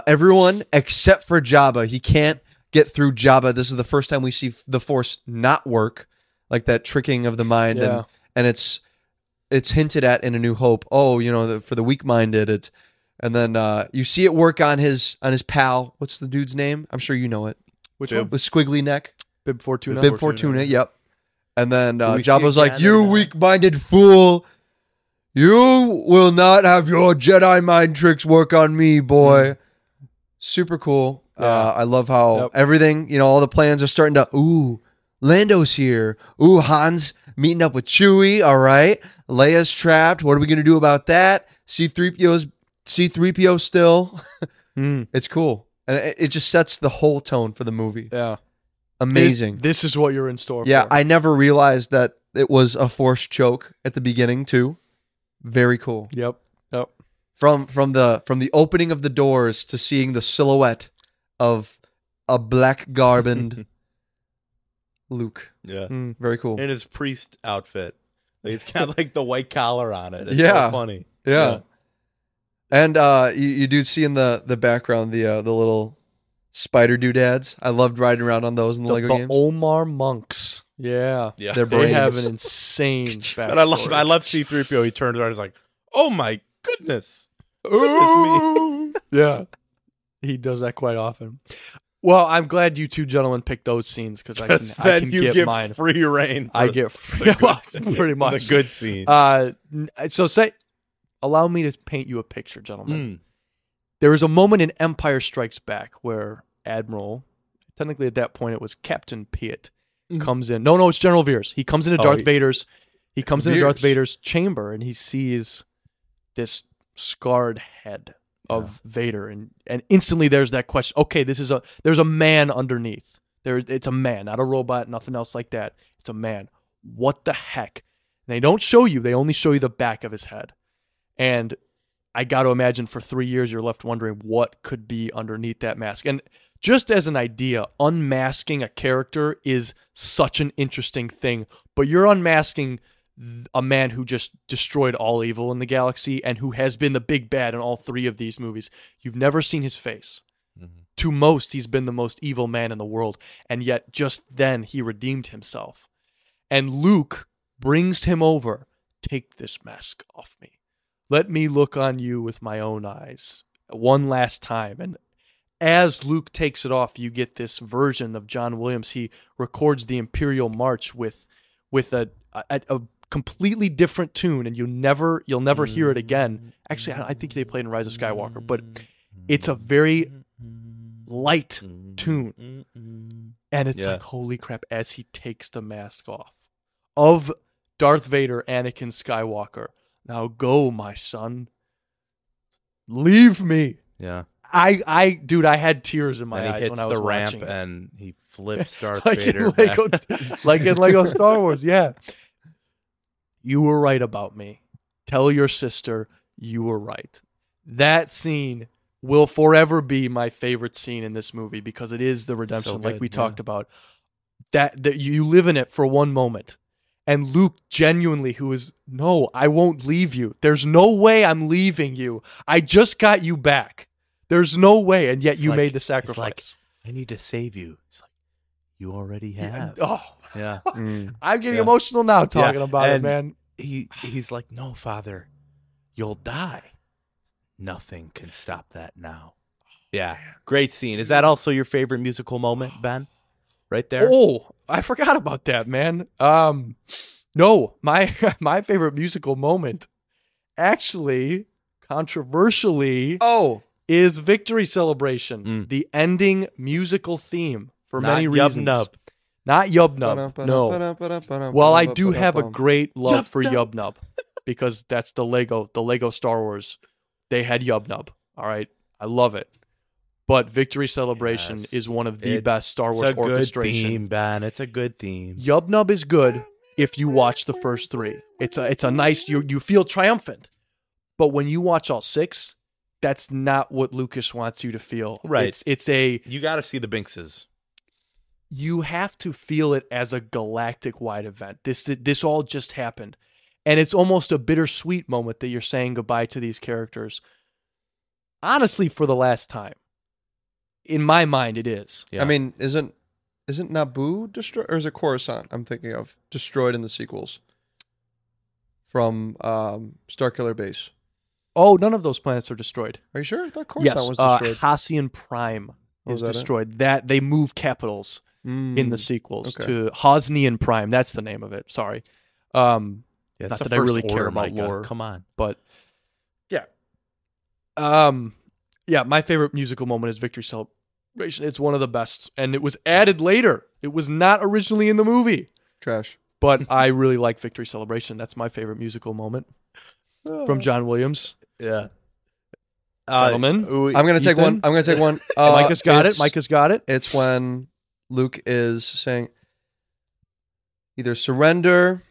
everyone except for Jabba. He can't get through Jabba. This is the first time we see the Force not work, like that tricking of the mind, and it's hinted at in A New Hope. Oh, you know, for the weak-minded, it's. And then you see it work on his pal. What's the dude's name? I'm sure you know it. Which one? With squiggly neck. Bib Fortuna. Bib Fortuna, yep. And then Jabba's like, you weak-minded fool. You will not have your Jedi mind tricks work on me, boy. Super cool. Yeah. I love how everything, you know, all the plans are starting to, Lando's here. Ooh, Han's meeting up with Chewie. All right. Leia's trapped. What are we going to do about that? C-3PO still. It's cool. And it just sets the whole tone for the movie. Yeah. Amazing. This is what you're in store for. Yeah, I never realized that it was a Force choke at the beginning too. Very cool. Yep. From the opening of the doors to seeing the silhouette of a black garbed Luke. Yeah. Very cool. And his priest outfit. It's got like the white collar on it. It's so funny. Yeah. And you do see in the background the little spider doodads. I loved riding around on those in the Lego games. The Omar monks. Yeah. They have an insane backstory. And I love C-3PO. He turns around and is like, oh my goodness. Goodness me. Yeah. He does that quite often. Well, I'm glad you two gentlemen picked those scenes because I can get mine. Free reign. I get free reign. Pretty much. The good scene. Allow me to paint you a picture, gentlemen. There was a moment in Empire Strikes Back where Admiral, technically at that point it was Captain Piett, comes in. No, it's General Veers. He comes into Darth Vader's chamber, and he sees this scarred head of Vader, and instantly there's that question. Okay, there's a man underneath. It's a man, not a robot, nothing else like that. It's a man. What the heck? And they don't show you. They only show you the back of his head. And I got to imagine for 3 years, you're left wondering what could be underneath that mask. And just as an idea, unmasking a character is such an interesting thing, but you're unmasking a man who just destroyed all evil in the galaxy and who has been the big bad in all three of these movies. You've never seen his face. To most, he's been the most evil man in the world. And yet just then he redeemed himself. And Luke brings him over. Take this mask off me. Let me look on you with my own eyes one last time. And as Luke takes it off, you get this version of John Williams. He records the Imperial March with a completely different tune, and you'll never hear it again. Actually, I think they played in Rise of Skywalker, but it's a very light tune. And it's like, holy crap, as he takes the mask off of Darth Vader, Anakin Skywalker. Now go, my son. Leave me. Yeah. I dude, I had tears in my eyes when I was watching. And he hits the ramp and he flips Darth Vader. Like in Lego Star Wars, yeah. You were right about me. Tell your sister you were right. That scene will forever be my favorite scene in this movie because it is the redemption, so good, like we talked about. That you live in it for one moment. And Luke genuinely, who is, no, I won't leave you. There's no way I'm leaving you. I just got you back. There's no way. And yet you made the sacrifice. It's like, I need to save you. It's like, you already have. Yeah. Oh, yeah. I'm getting emotional now talking about it, man. He's like, no, Father, you'll die. Nothing can stop that now. Yeah. Great scene. Is that also your favorite musical moment, Ben? Right there. Oh, I forgot about that, man. No, my favorite musical moment, actually, controversially, is Victory Celebration, the ending musical theme for not many reasons. Not Yub Nub. No. Well, I do have a great love for Yub Nub because that's the Lego Star Wars. They had Yub Nub. All right, I love it. But Victory Celebration is one of the best Star Wars orchestration. It's a good theme, Ben. It's a good theme. Yub Nub is good if you watch the first three. It's a nice, you feel triumphant. But when you watch all six, that's not what Lucas wants you to feel. Right. It's you got to see the Binxes. You have to feel it as a galactic-wide event. This all just happened. And it's almost a bittersweet moment that you're saying goodbye to these characters. Honestly, for the last time. In my mind, it is. Yeah. I mean, isn't Naboo destroyed, or is it Coruscant? I'm thinking of destroyed in the sequels from Starkiller Base. Oh, none of those planets are destroyed. Are you sure? I thought Coruscant was destroyed. Hassian Prime is destroyed. That they move capitals in the sequels to Hosnian Prime. That's the name of it. Sorry, not that I really care about lore. Come on, but yeah. Yeah, my favorite musical moment is Victory Celebration. It's one of the best, and it was added later. It was not originally in the movie. Trash. But I really like Victory Celebration. That's my favorite musical moment from John Williams. Yeah. Gentlemen. I'm going to take one. Micah's got it. It's when Luke is saying, either surrender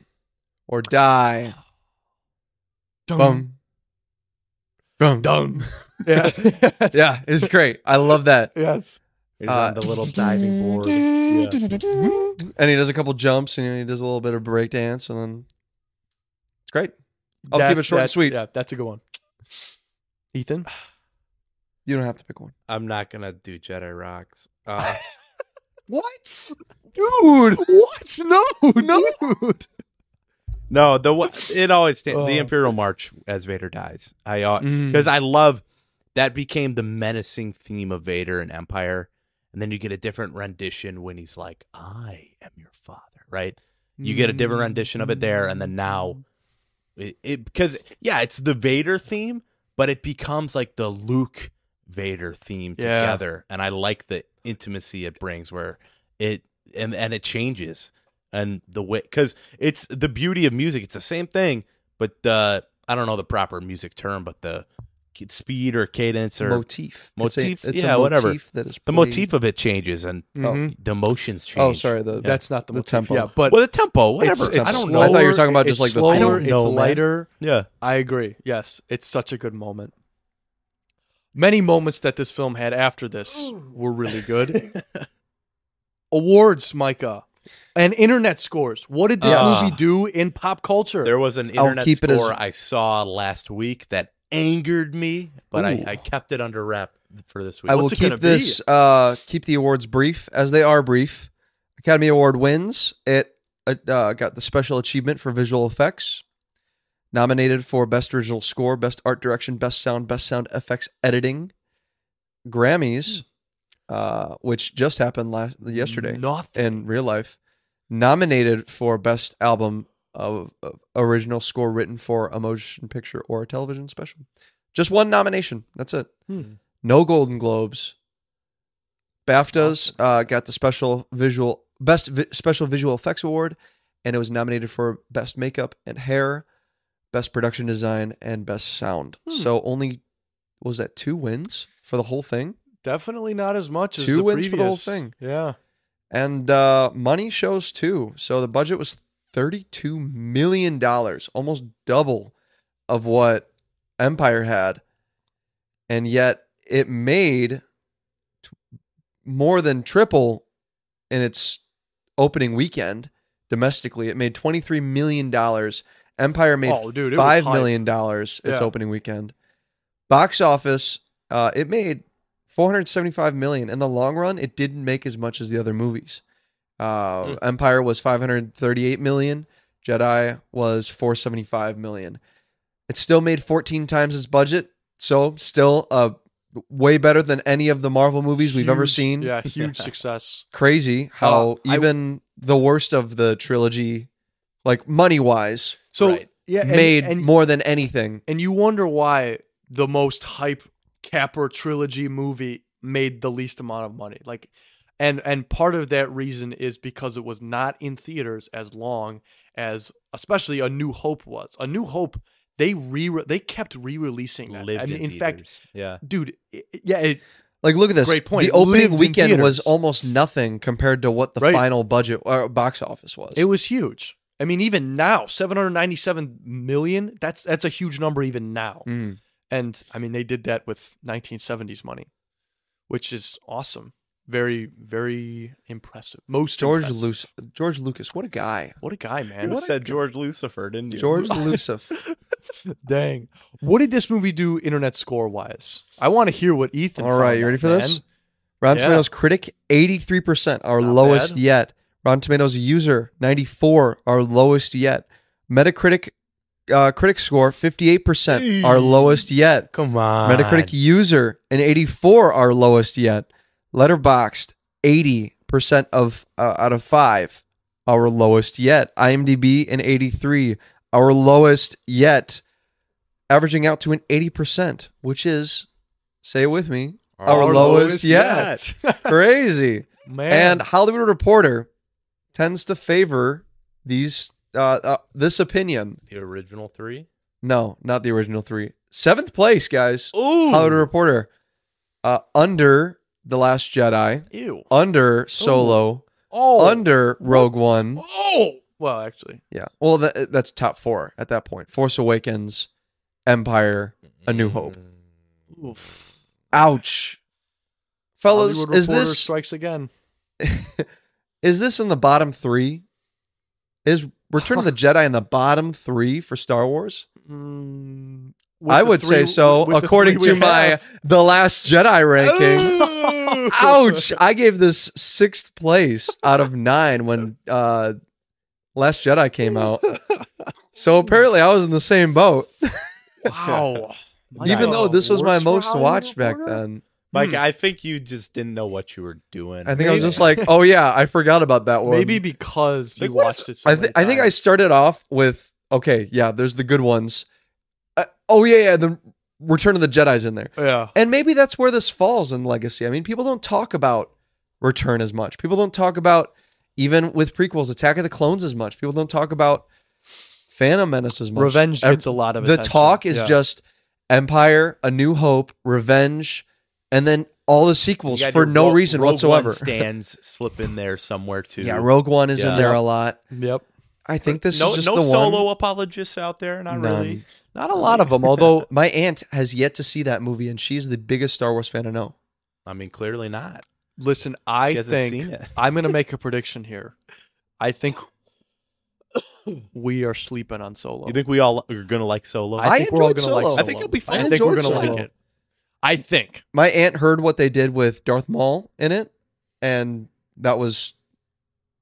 or die. Dum. Dum. Yeah, yeah, it's great. I love that. Yes, he's on the little diving board, and he does a couple jumps, and he does a little bit of breakdance, and then it's great. I'll keep it short and sweet. Yeah, that's a good one. Ethan, you don't have to pick one. I'm not gonna do Jedi Rocks. What, dude? What? No, dude. No, it always stands. The Imperial March as Vader dies. I love. That became the menacing theme of Vader and Empire. And then you get a different rendition when he's like, I am your father, right? You get a different rendition of it there. And then now, because it's the Vader theme, but it becomes like the Luke Vader theme together. And I like the intimacy it brings where and it changes. And the way, because it's the beauty of music. It's the same thing, but I don't know the proper music term, but the speed or cadence or motif. It's a whatever. The motif of it changes and the emotions change. Oh, sorry, that's not the motif. Tempo. Yeah, but the tempo, whatever. It's I don't know. I thought you were talking about just like slower, the floor. It's lighter. Yeah, I agree. Yes, it's such a good moment. Many moments that this film had after this were really good. Awards, Micah. And internet scores. What did this movie do in pop culture? There was an internet score I saw last week that angered me, but I kept it under wrap for this week. I will keep the awards brief, as they are brief. Academy Award wins. It got the Special Achievement for Visual Effects. Nominated for Best Original Score, Best Art Direction, Best Sound Effects Editing. Grammys, which just happened yesterday in real life. Nominated for Best Album of original score written for a motion picture or a television special. Just one nomination. That's it. No Golden Globes. BAFTAs got the special visual special visual effects award, and it was nominated for best makeup and hair, best production design, and best sound. So only was that 2 wins for the whole thing? Definitely not as much as the previous. 2 wins for the whole thing. Yeah. And money shows too. So the budget was $32 million, almost double of what Empire had. And yet it made more than triple in its opening weekend domestically. It made $23 million. Empire made $5 million its opening weekend. Box office, it made $475 million. In the long run, it didn't make as much as the other movies. Empire was $538 million. Jedi was $475 million. It still made 14 times its budget. So still way better than any of the Marvel movies we've ever seen. Yeah, huge success. Crazy how even the worst of the trilogy, like money-wise, made and more than anything. And you wonder why the most hype Capper trilogy movie made the least amount of money. Like, and part of that reason is because it was not in theaters as long as, especially A New Hope was. A New Hope, they kept re-releasing that. Lived in fact, yeah, dude, like, look at this. Great point. The opening weekend was almost nothing compared to what the final budget or box office was. It was huge. I mean, even now, $797 million. That's a huge number even now. Mm. And I mean, they did that with 1970s money, which is awesome. Very, very impressive. Most George Lucas, what a guy! What a guy, man! You said George Lucifer, didn't you? George Lucifer. Dang. What did this movie do internet score wise? I want to hear what Ethan. All right, you ready for this? Rotten Tomatoes critic 83%, our lowest yet. Rotten Tomatoes user 94%, our lowest yet. Metacritic critic score 58%, our lowest yet. Come on. Metacritic user an 84%, our lowest yet. Letterboxd, 80% of out of 5, our lowest yet. IMDb, an 83%, our lowest yet. Averaging out to an 80%, which is, say it with me, our lowest yet. Crazy. Man. And Hollywood Reporter tends to favor these this opinion. The original 3? No, not the original 3. 7th place, guys. Ooh. Hollywood Reporter. Under The Last Jedi, under Solo, under Rogue One. Oh, well, actually, yeah. Well, that's top 4 at that point. Force Awakens, Empire, A New Hope. Oof. Ouch, fellas! Hollywood is Reporter this strikes again? Is this in the bottom 3? Is Return of the Jedi in the bottom 3 for Star Wars? Mm. I would say so, according to my The Last Jedi ranking. Ouch! I gave this 6th place out of 9 when Last Jedi came out. So apparently I was in the same boat. Wow. Even though this was my most watched back then. Mike, I think you just didn't know what you were doing. I think I was just like, oh yeah, I forgot about that one. Maybe because you watched it so many times. I think I started off with, okay, yeah, there's the good ones. The Return of the Jedi's in there. Yeah. And maybe that's where this falls in Legacy. I mean, people don't talk about Return as much. People don't talk about, even with prequels, Attack of the Clones as much. People don't talk about Phantom Menace as much. Revenge gets a lot of attention. The talk is just Empire, A New Hope, Revenge, and then all the sequels for no reason whatsoever. Rogue One stands slip in there somewhere, too. Yeah, Rogue One is in there a lot. Yep. I think this is just the one. No Solo apologists out there? Not really. Not a lot of them, although my aunt has yet to see that movie, and she's the biggest Star Wars fan I know. I mean, clearly not. Listen, I think I'm going to make a prediction here. I think we are sleeping on Solo. You think we all are going to like Solo? I think we're all going to like Solo. I think it'll be fun. I think we're going to like it. I think. My aunt heard what they did with Darth Maul in it, and that was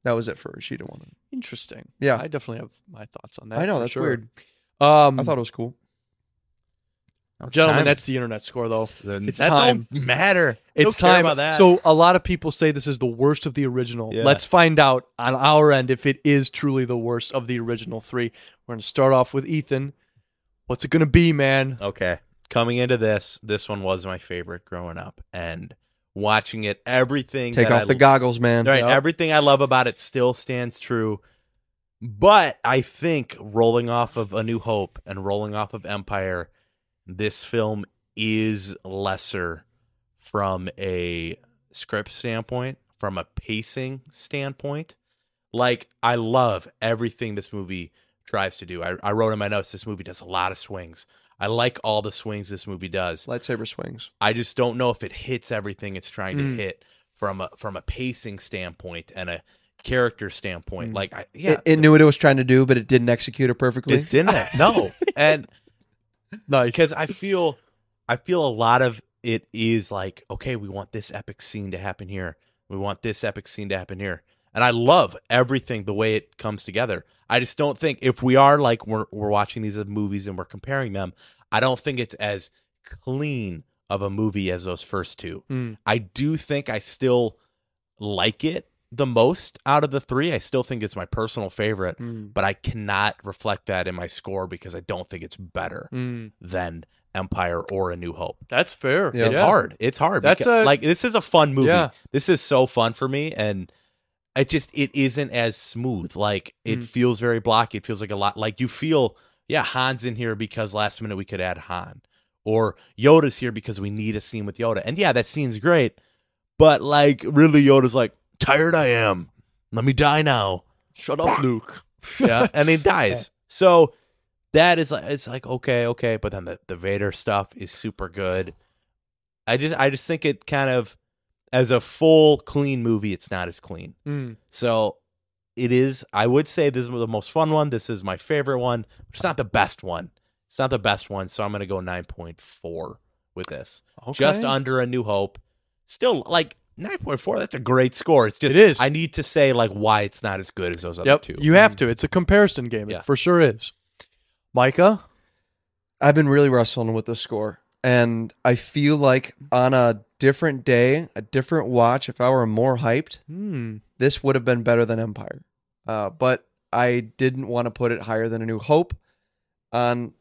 it for her. She didn't want it. Interesting. Yeah. I definitely have my thoughts on that. I know, that's weird. I thought it was cool. Gentlemen, that's the internet score, though. It's that time. Don't matter. It's don't time. About that. So a lot of people say this is the worst of the original. Yeah. Let's find out on our end if it is truly the worst of the original 3. We're going to start off with Ethan. What's it going to be, man? Okay. Coming into this one was my favorite growing up. And watching it. Everything. Take off the goggles, man. Right. Yep. Everything I love about it still stands true. But I think rolling off of A New Hope and rolling off of Empire, this film is lesser from a script standpoint, from a pacing standpoint. Like, I love everything this movie tries to do. I wrote in my notes, this movie does a lot of swings. I like all the swings this movie does. Lightsaber swings. I just don't know if it hits everything it's trying to hit from a pacing standpoint and a character standpoint. Like, it knew what it was trying to do, but it didn't execute it perfectly. It didn't. No. And nice. Because I feel a lot of it is like, okay, we want this epic scene to happen here. We want this epic scene to happen here. And I love everything, the way it comes together. I just don't think, if we are like, we're watching these movies and we're comparing them, I don't think it's as clean of a movie as those first two. I do think I still like it the most out of the three. I still think it's my personal favorite, but I cannot reflect that in my score because I don't think it's better than Empire or A New Hope. That's fair. Yeah. It's hard. That's because, like, this is a fun movie. Yeah. This is so fun for me, and it isn't as smooth. Like, it feels very blocky. It feels like a lot. Like, you feel, Han's in here because last minute we could add Han, or Yoda's here because we need a scene with Yoda. And that scene's great, but like, really, Yoda's like, tired I am. Let me die now. Shut up, Luke. Yeah, and he dies. So that is like, it's like, okay, but then the Vader stuff is super good. I just think it kind of, as a full clean movie, it's not as clean. So it is. I would say this is the most fun one. This is my favorite one. It's not the best one. So I'm gonna go 9.4 with this, just under A New Hope. Still like. 9.4, that's a great score. It's just, I need to say like why it's not as good as those other two. You have to. It's a comparison game. Yeah. It for sure is. Micah? I've been really wrestling with this score. And I feel like on a different day, a different watch, if I were more hyped, this would have been better than Empire. But I didn't want to put it higher than A New Hope. On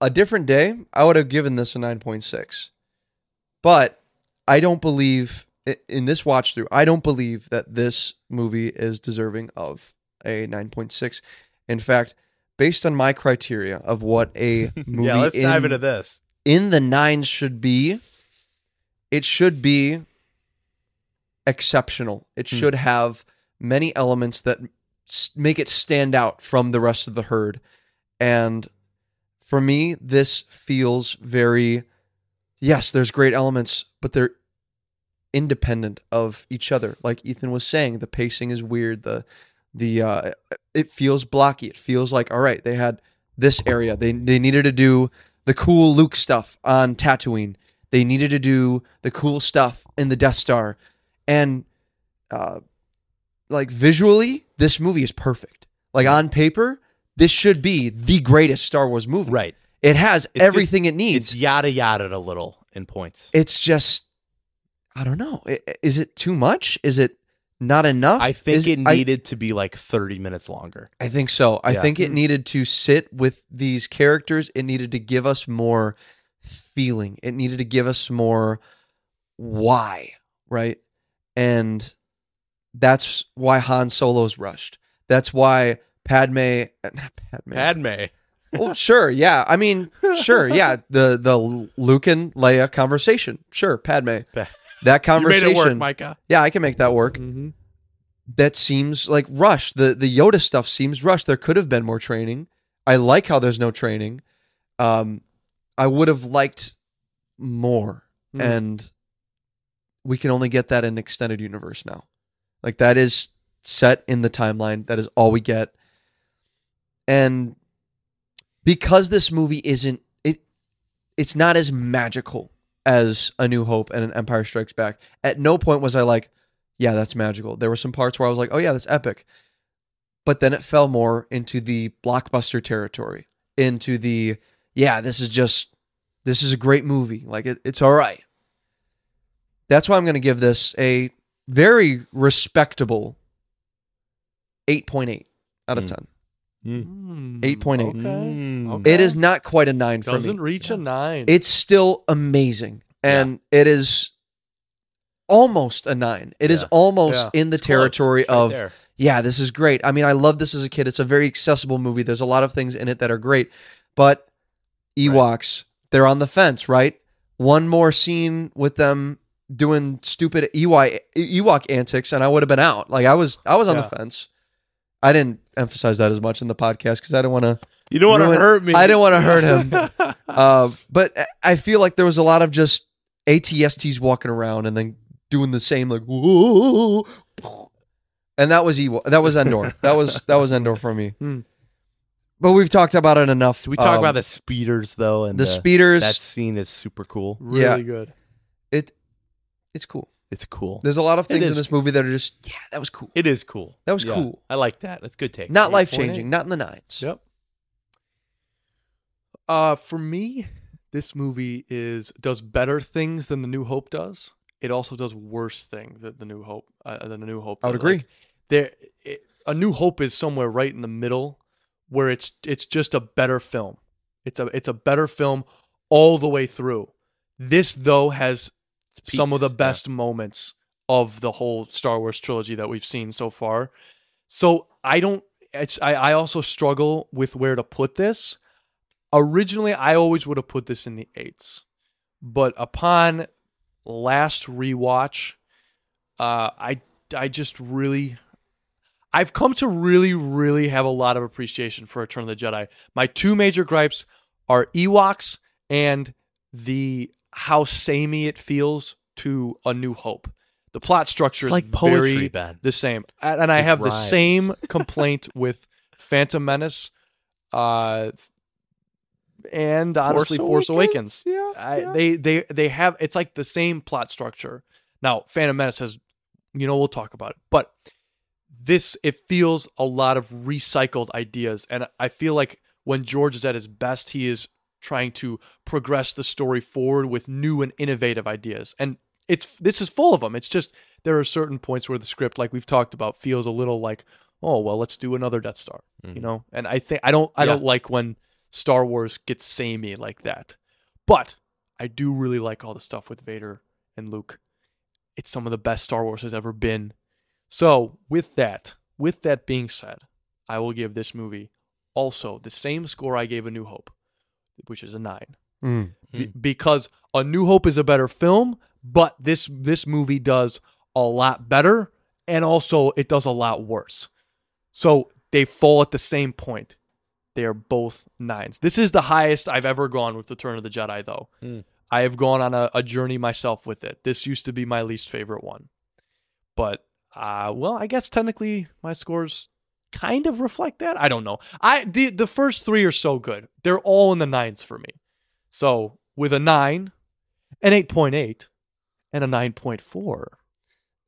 a different day, I would have given this a 9.6. But I don't believe... in this watch through, I don't believe that this movie is deserving of a 9.6. In fact, based on my criteria of what a movie let's dive into this. In the nines should be, it should be exceptional. It should have many elements that make it stand out from the rest of the herd. And for me, this feels very, yes, there's great elements, but they're independent of each other. Like Ethan was saying, the pacing is weird, the it feels blocky. It feels like, all right, they had this area, they needed to do the cool Luke stuff on Tatooine, they needed to do the cool stuff in the Death Star, and like visually this movie is perfect. Like, on paper this should be the greatest Star Wars movie, right? It has everything it needs. It's yada yada a little in points. It's just, I don't know. Is it too much? Is it not enough? I think it needed to be like 30 minutes longer. I think so. I think it needed to sit with these characters. It needed to give us more feeling. It needed to give us more why, right? And that's why Han Solo's rushed. That's why Padme. Well, sure, yeah. I mean, sure, yeah. The Luke and Leia conversation. Sure, Padme. That conversation. You made it work, Micah. Yeah, I can make that work. Mm-hmm. That seems like rushed. The Yoda stuff seems rushed. There could have been more training. I like how there's no training. I would have liked more, and we can only get that in extended universe now. Like, that is set in the timeline. That is all we get, and because this movie isn't it's not as magical as A New Hope and an Empire Strikes Back. At no point was I like, yeah, that's magical. There were some parts where I was like, oh yeah, that's epic. But then it fell more into the blockbuster territory, into the, this is a great movie. Like, it's all right. That's why I'm going to give this a very respectable 8.8 out of 10. 8.8. Okay. It is not quite a 9 for me. Doesn't reach a 9. It's still amazing. And it is almost a 9. It is almost in the territory of, right, yeah, this is great. I mean, I loved this as a kid. It's a very accessible movie. There's a lot of things in it that are great, but Ewoks, they're on the fence, right? One more scene with them doing stupid Ewok antics and I would have been out. Like I was on the fence. I didn't emphasize that as much in the podcast because I don't want to. You don't want to hurt me. I didn't want to hurt him. But I feel like there was a lot of just ATSTs walking around and then doing the same, like, whoa, and that was Ewok. That was Endor. That was Endor for me. But we've talked about it enough. We talk about the speeders though, and the speeders. That scene is super cool. Really good. It's cool. It's cool. There's a lot of things in this movie that are just, yeah, that was cool. It is cool. That was cool. I like that. That's a good take. Not life changing. Not in the 9s. Yep. For me, this movie does better things than The New Hope does. It also does worse things than The New Hope. I would agree. Like, A New Hope is somewhere right in the middle, where it's just a better film. It's a better film all the way through. This though has some of the best moments of the whole Star Wars trilogy that we've seen so far. So I also struggle with where to put this. Originally, I always would have put this in the 8s, but upon last rewatch, I've come to really, really have a lot of appreciation for Return of the Jedi. My two major gripes are Ewoks and how samey it feels to A New Hope. The plot structure is like poetry, very the same. And I have the same complaint with Phantom Menace and honestly Force Awakens. They have, it's like the same plot structure. Now, Phantom Menace has, we'll talk about it, but it feels a lot of recycled ideas. And I feel like when George is at his best, he is trying to progress the story forward with new and innovative ideas. And this is full of them. It's just, there are certain points where the script, like we've talked about, feels a little like, oh, well, let's do another Death Star, And I think, I don't like when Star Wars gets samey like that. But I do really like all the stuff with Vader and Luke. It's some of the best Star Wars has ever been. So with that being said, I will give this movie also the same score I gave A New Hope, which is a 9. Because A New Hope is a better film, but this movie does a lot better, and also it does a lot worse. So they fall at the same point. They are both 9s. This is the highest I've ever gone with Return of the Jedi, though. I have gone on a journey myself with it. This used to be my least favorite one. But, I guess technically my scores kind of reflect that. I don't know. The first 3 are so good. They're all in the 9s for me. So with a 9, an 8.8, and a 9.4.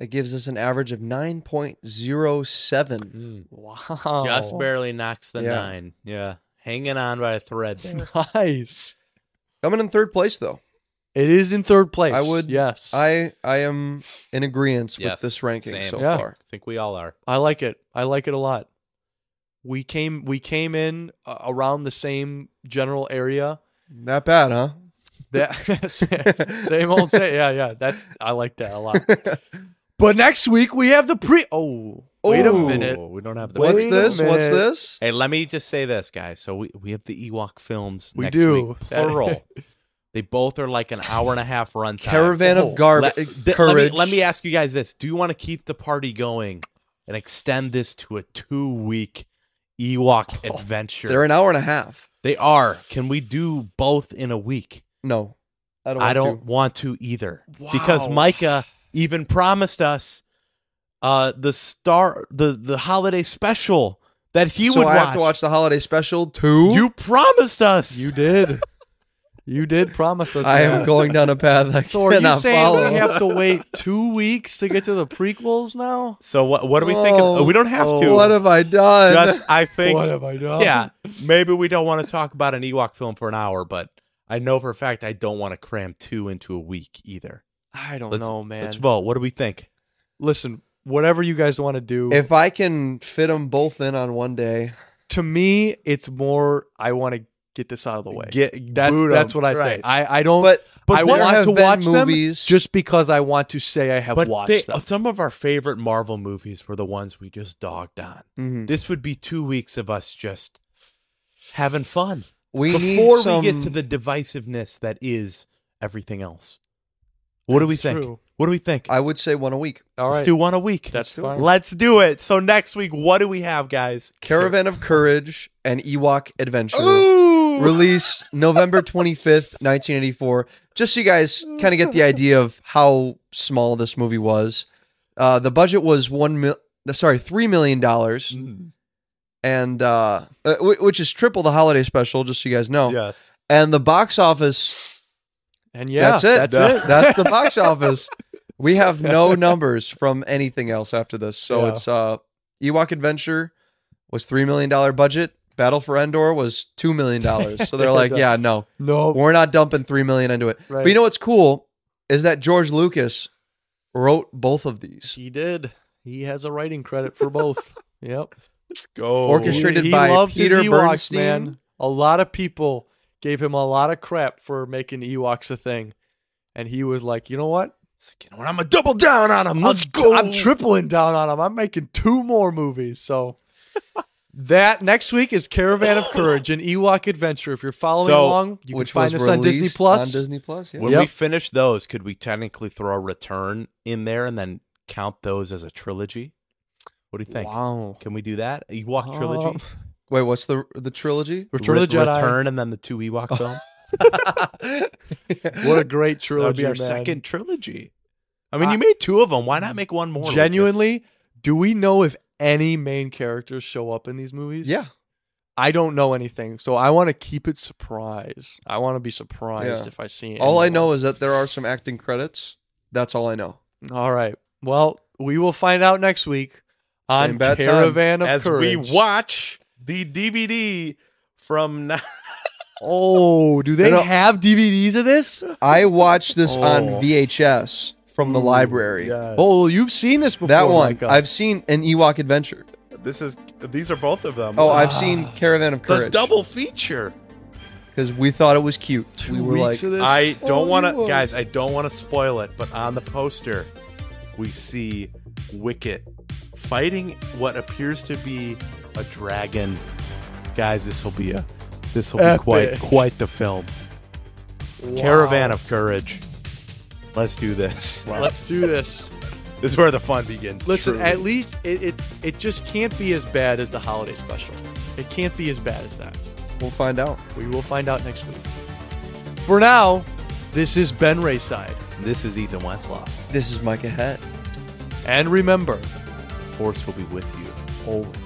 That gives us an average of 9.07. Wow. Just barely knocks the 9. Yeah. Hanging on by a thread there. Nice. Coming in third place, though. It is in third place. Yes. I am in agreement with this ranking so far. I think we all are. I like it. I like it a lot. We came in around the same general area. Not bad, huh? Same old. Yeah. I like that a lot. But next week we have the wait a minute. We don't have the What's this? Hey, let me just say this, guys. So we have the Ewok films next week. Plural. They both are like an hour and a half runtime. Caravan of Garbage. Courage. Let me ask you guys this. Do you want to keep the party going and extend this to a 2-week Ewok adventure? They're an hour and a half. They are. Can we do both in a week? No. I don't want to either. Wow. Because Micah even promised us the holiday special that he would watch. So I have to watch the holiday special too? You promised us. You did. You did promise us. I am going down a path I cannot follow. We have to wait 2 weeks to get to the prequels now? So what are we thinking? We don't have to. What have I done? What have I done? Yeah, maybe we don't want to talk about an Ewok film for an hour, but I know for a fact I don't want to cram 2 into a week either. I don't know, man. Let's vote. What do we think? Listen, whatever you guys want to do. If I can fit them both in on one day. To me, it's more I want to get this out of the way. That's what I think. I don't. But But I want to watch movies them just because I want to say I have watched them. Some of our favorite Marvel movies were the ones we just dogged on. Mm-hmm. This would be 2 weeks of us just having fun. We get to the divisiveness that is everything else. What do we think? I would say one a week. All right. Let's do one a week. That's fine. Let's do it. So next week, what do we have, guys? Caravan of Courage and Ewok Adventure. Ooh! Release November 25th, 1984. Just so you guys kind of get the idea of how small this movie was. The budget was $3 million. Mm. And which is triple the holiday special, just so you guys know. Yes. And the box office... And that's it. That's the box office. We have no numbers from anything else after this. So it's Ewok Adventure was $3 million budget. Battle for Endor was $2 million. So they're like, we're not dumping $3 million into it. Right. But you know what's cool is that George Lucas wrote both of these. He did. He has a writing credit for both. Yep. Let's go. Orchestrated by Peter Bernstein. Man. A lot of people gave him a lot of crap for making Ewoks a thing. And he was like, you know what? I'm going to double down on him. Let's go. I'm tripling down on him. I'm making two more movies. So that next week is Caravan of Courage and Ewok Adventure. If you're following along, you can find this on Disney Plus. Yeah. When we finish those, could we technically throw a Return in there and then count those as a trilogy? What do you think? Wow. Can we do that? Ewok trilogy? Wait, what's the trilogy? Return of the Jedi. Return and then the two Ewok films. What a great trilogy. That'd be our second trilogy. I mean, you made two of them. Why not make one more? Genuinely, do we know if any main characters show up in these movies? Yeah. I don't know anything, so I want to keep it surprise. I want to be surprised if I see it. All I know is that there are some acting credits. That's all I know. All right. Well, we will find out next week on Caravan of Courage. As we watch... the DVD from now. Oh, do they have DVDs of this? I watched this on VHS from the library. Yes. Oh, you've seen this before. That one. Micah. I've seen an Ewok Adventure. These are both of them. Oh, I've seen Caravan of Courage. The double feature. Because we thought it was cute. We were like, I don't want to, guys, I don't want to spoil it, but on the poster, we see Wicket fighting what appears to be a dragon. Guys, this will be quite the film. Wow. Caravan of Courage. Let's do this. Wow. Let's do this. This is where the fun begins. Listen, truly. At least it just can't be as bad as the holiday special. It can't be as bad as that. We'll find out. We will find out next week. For now, this is Ben Rayside. This is Ethan Wenstloff. This is Micah Head. And remember, the Force will be with you always.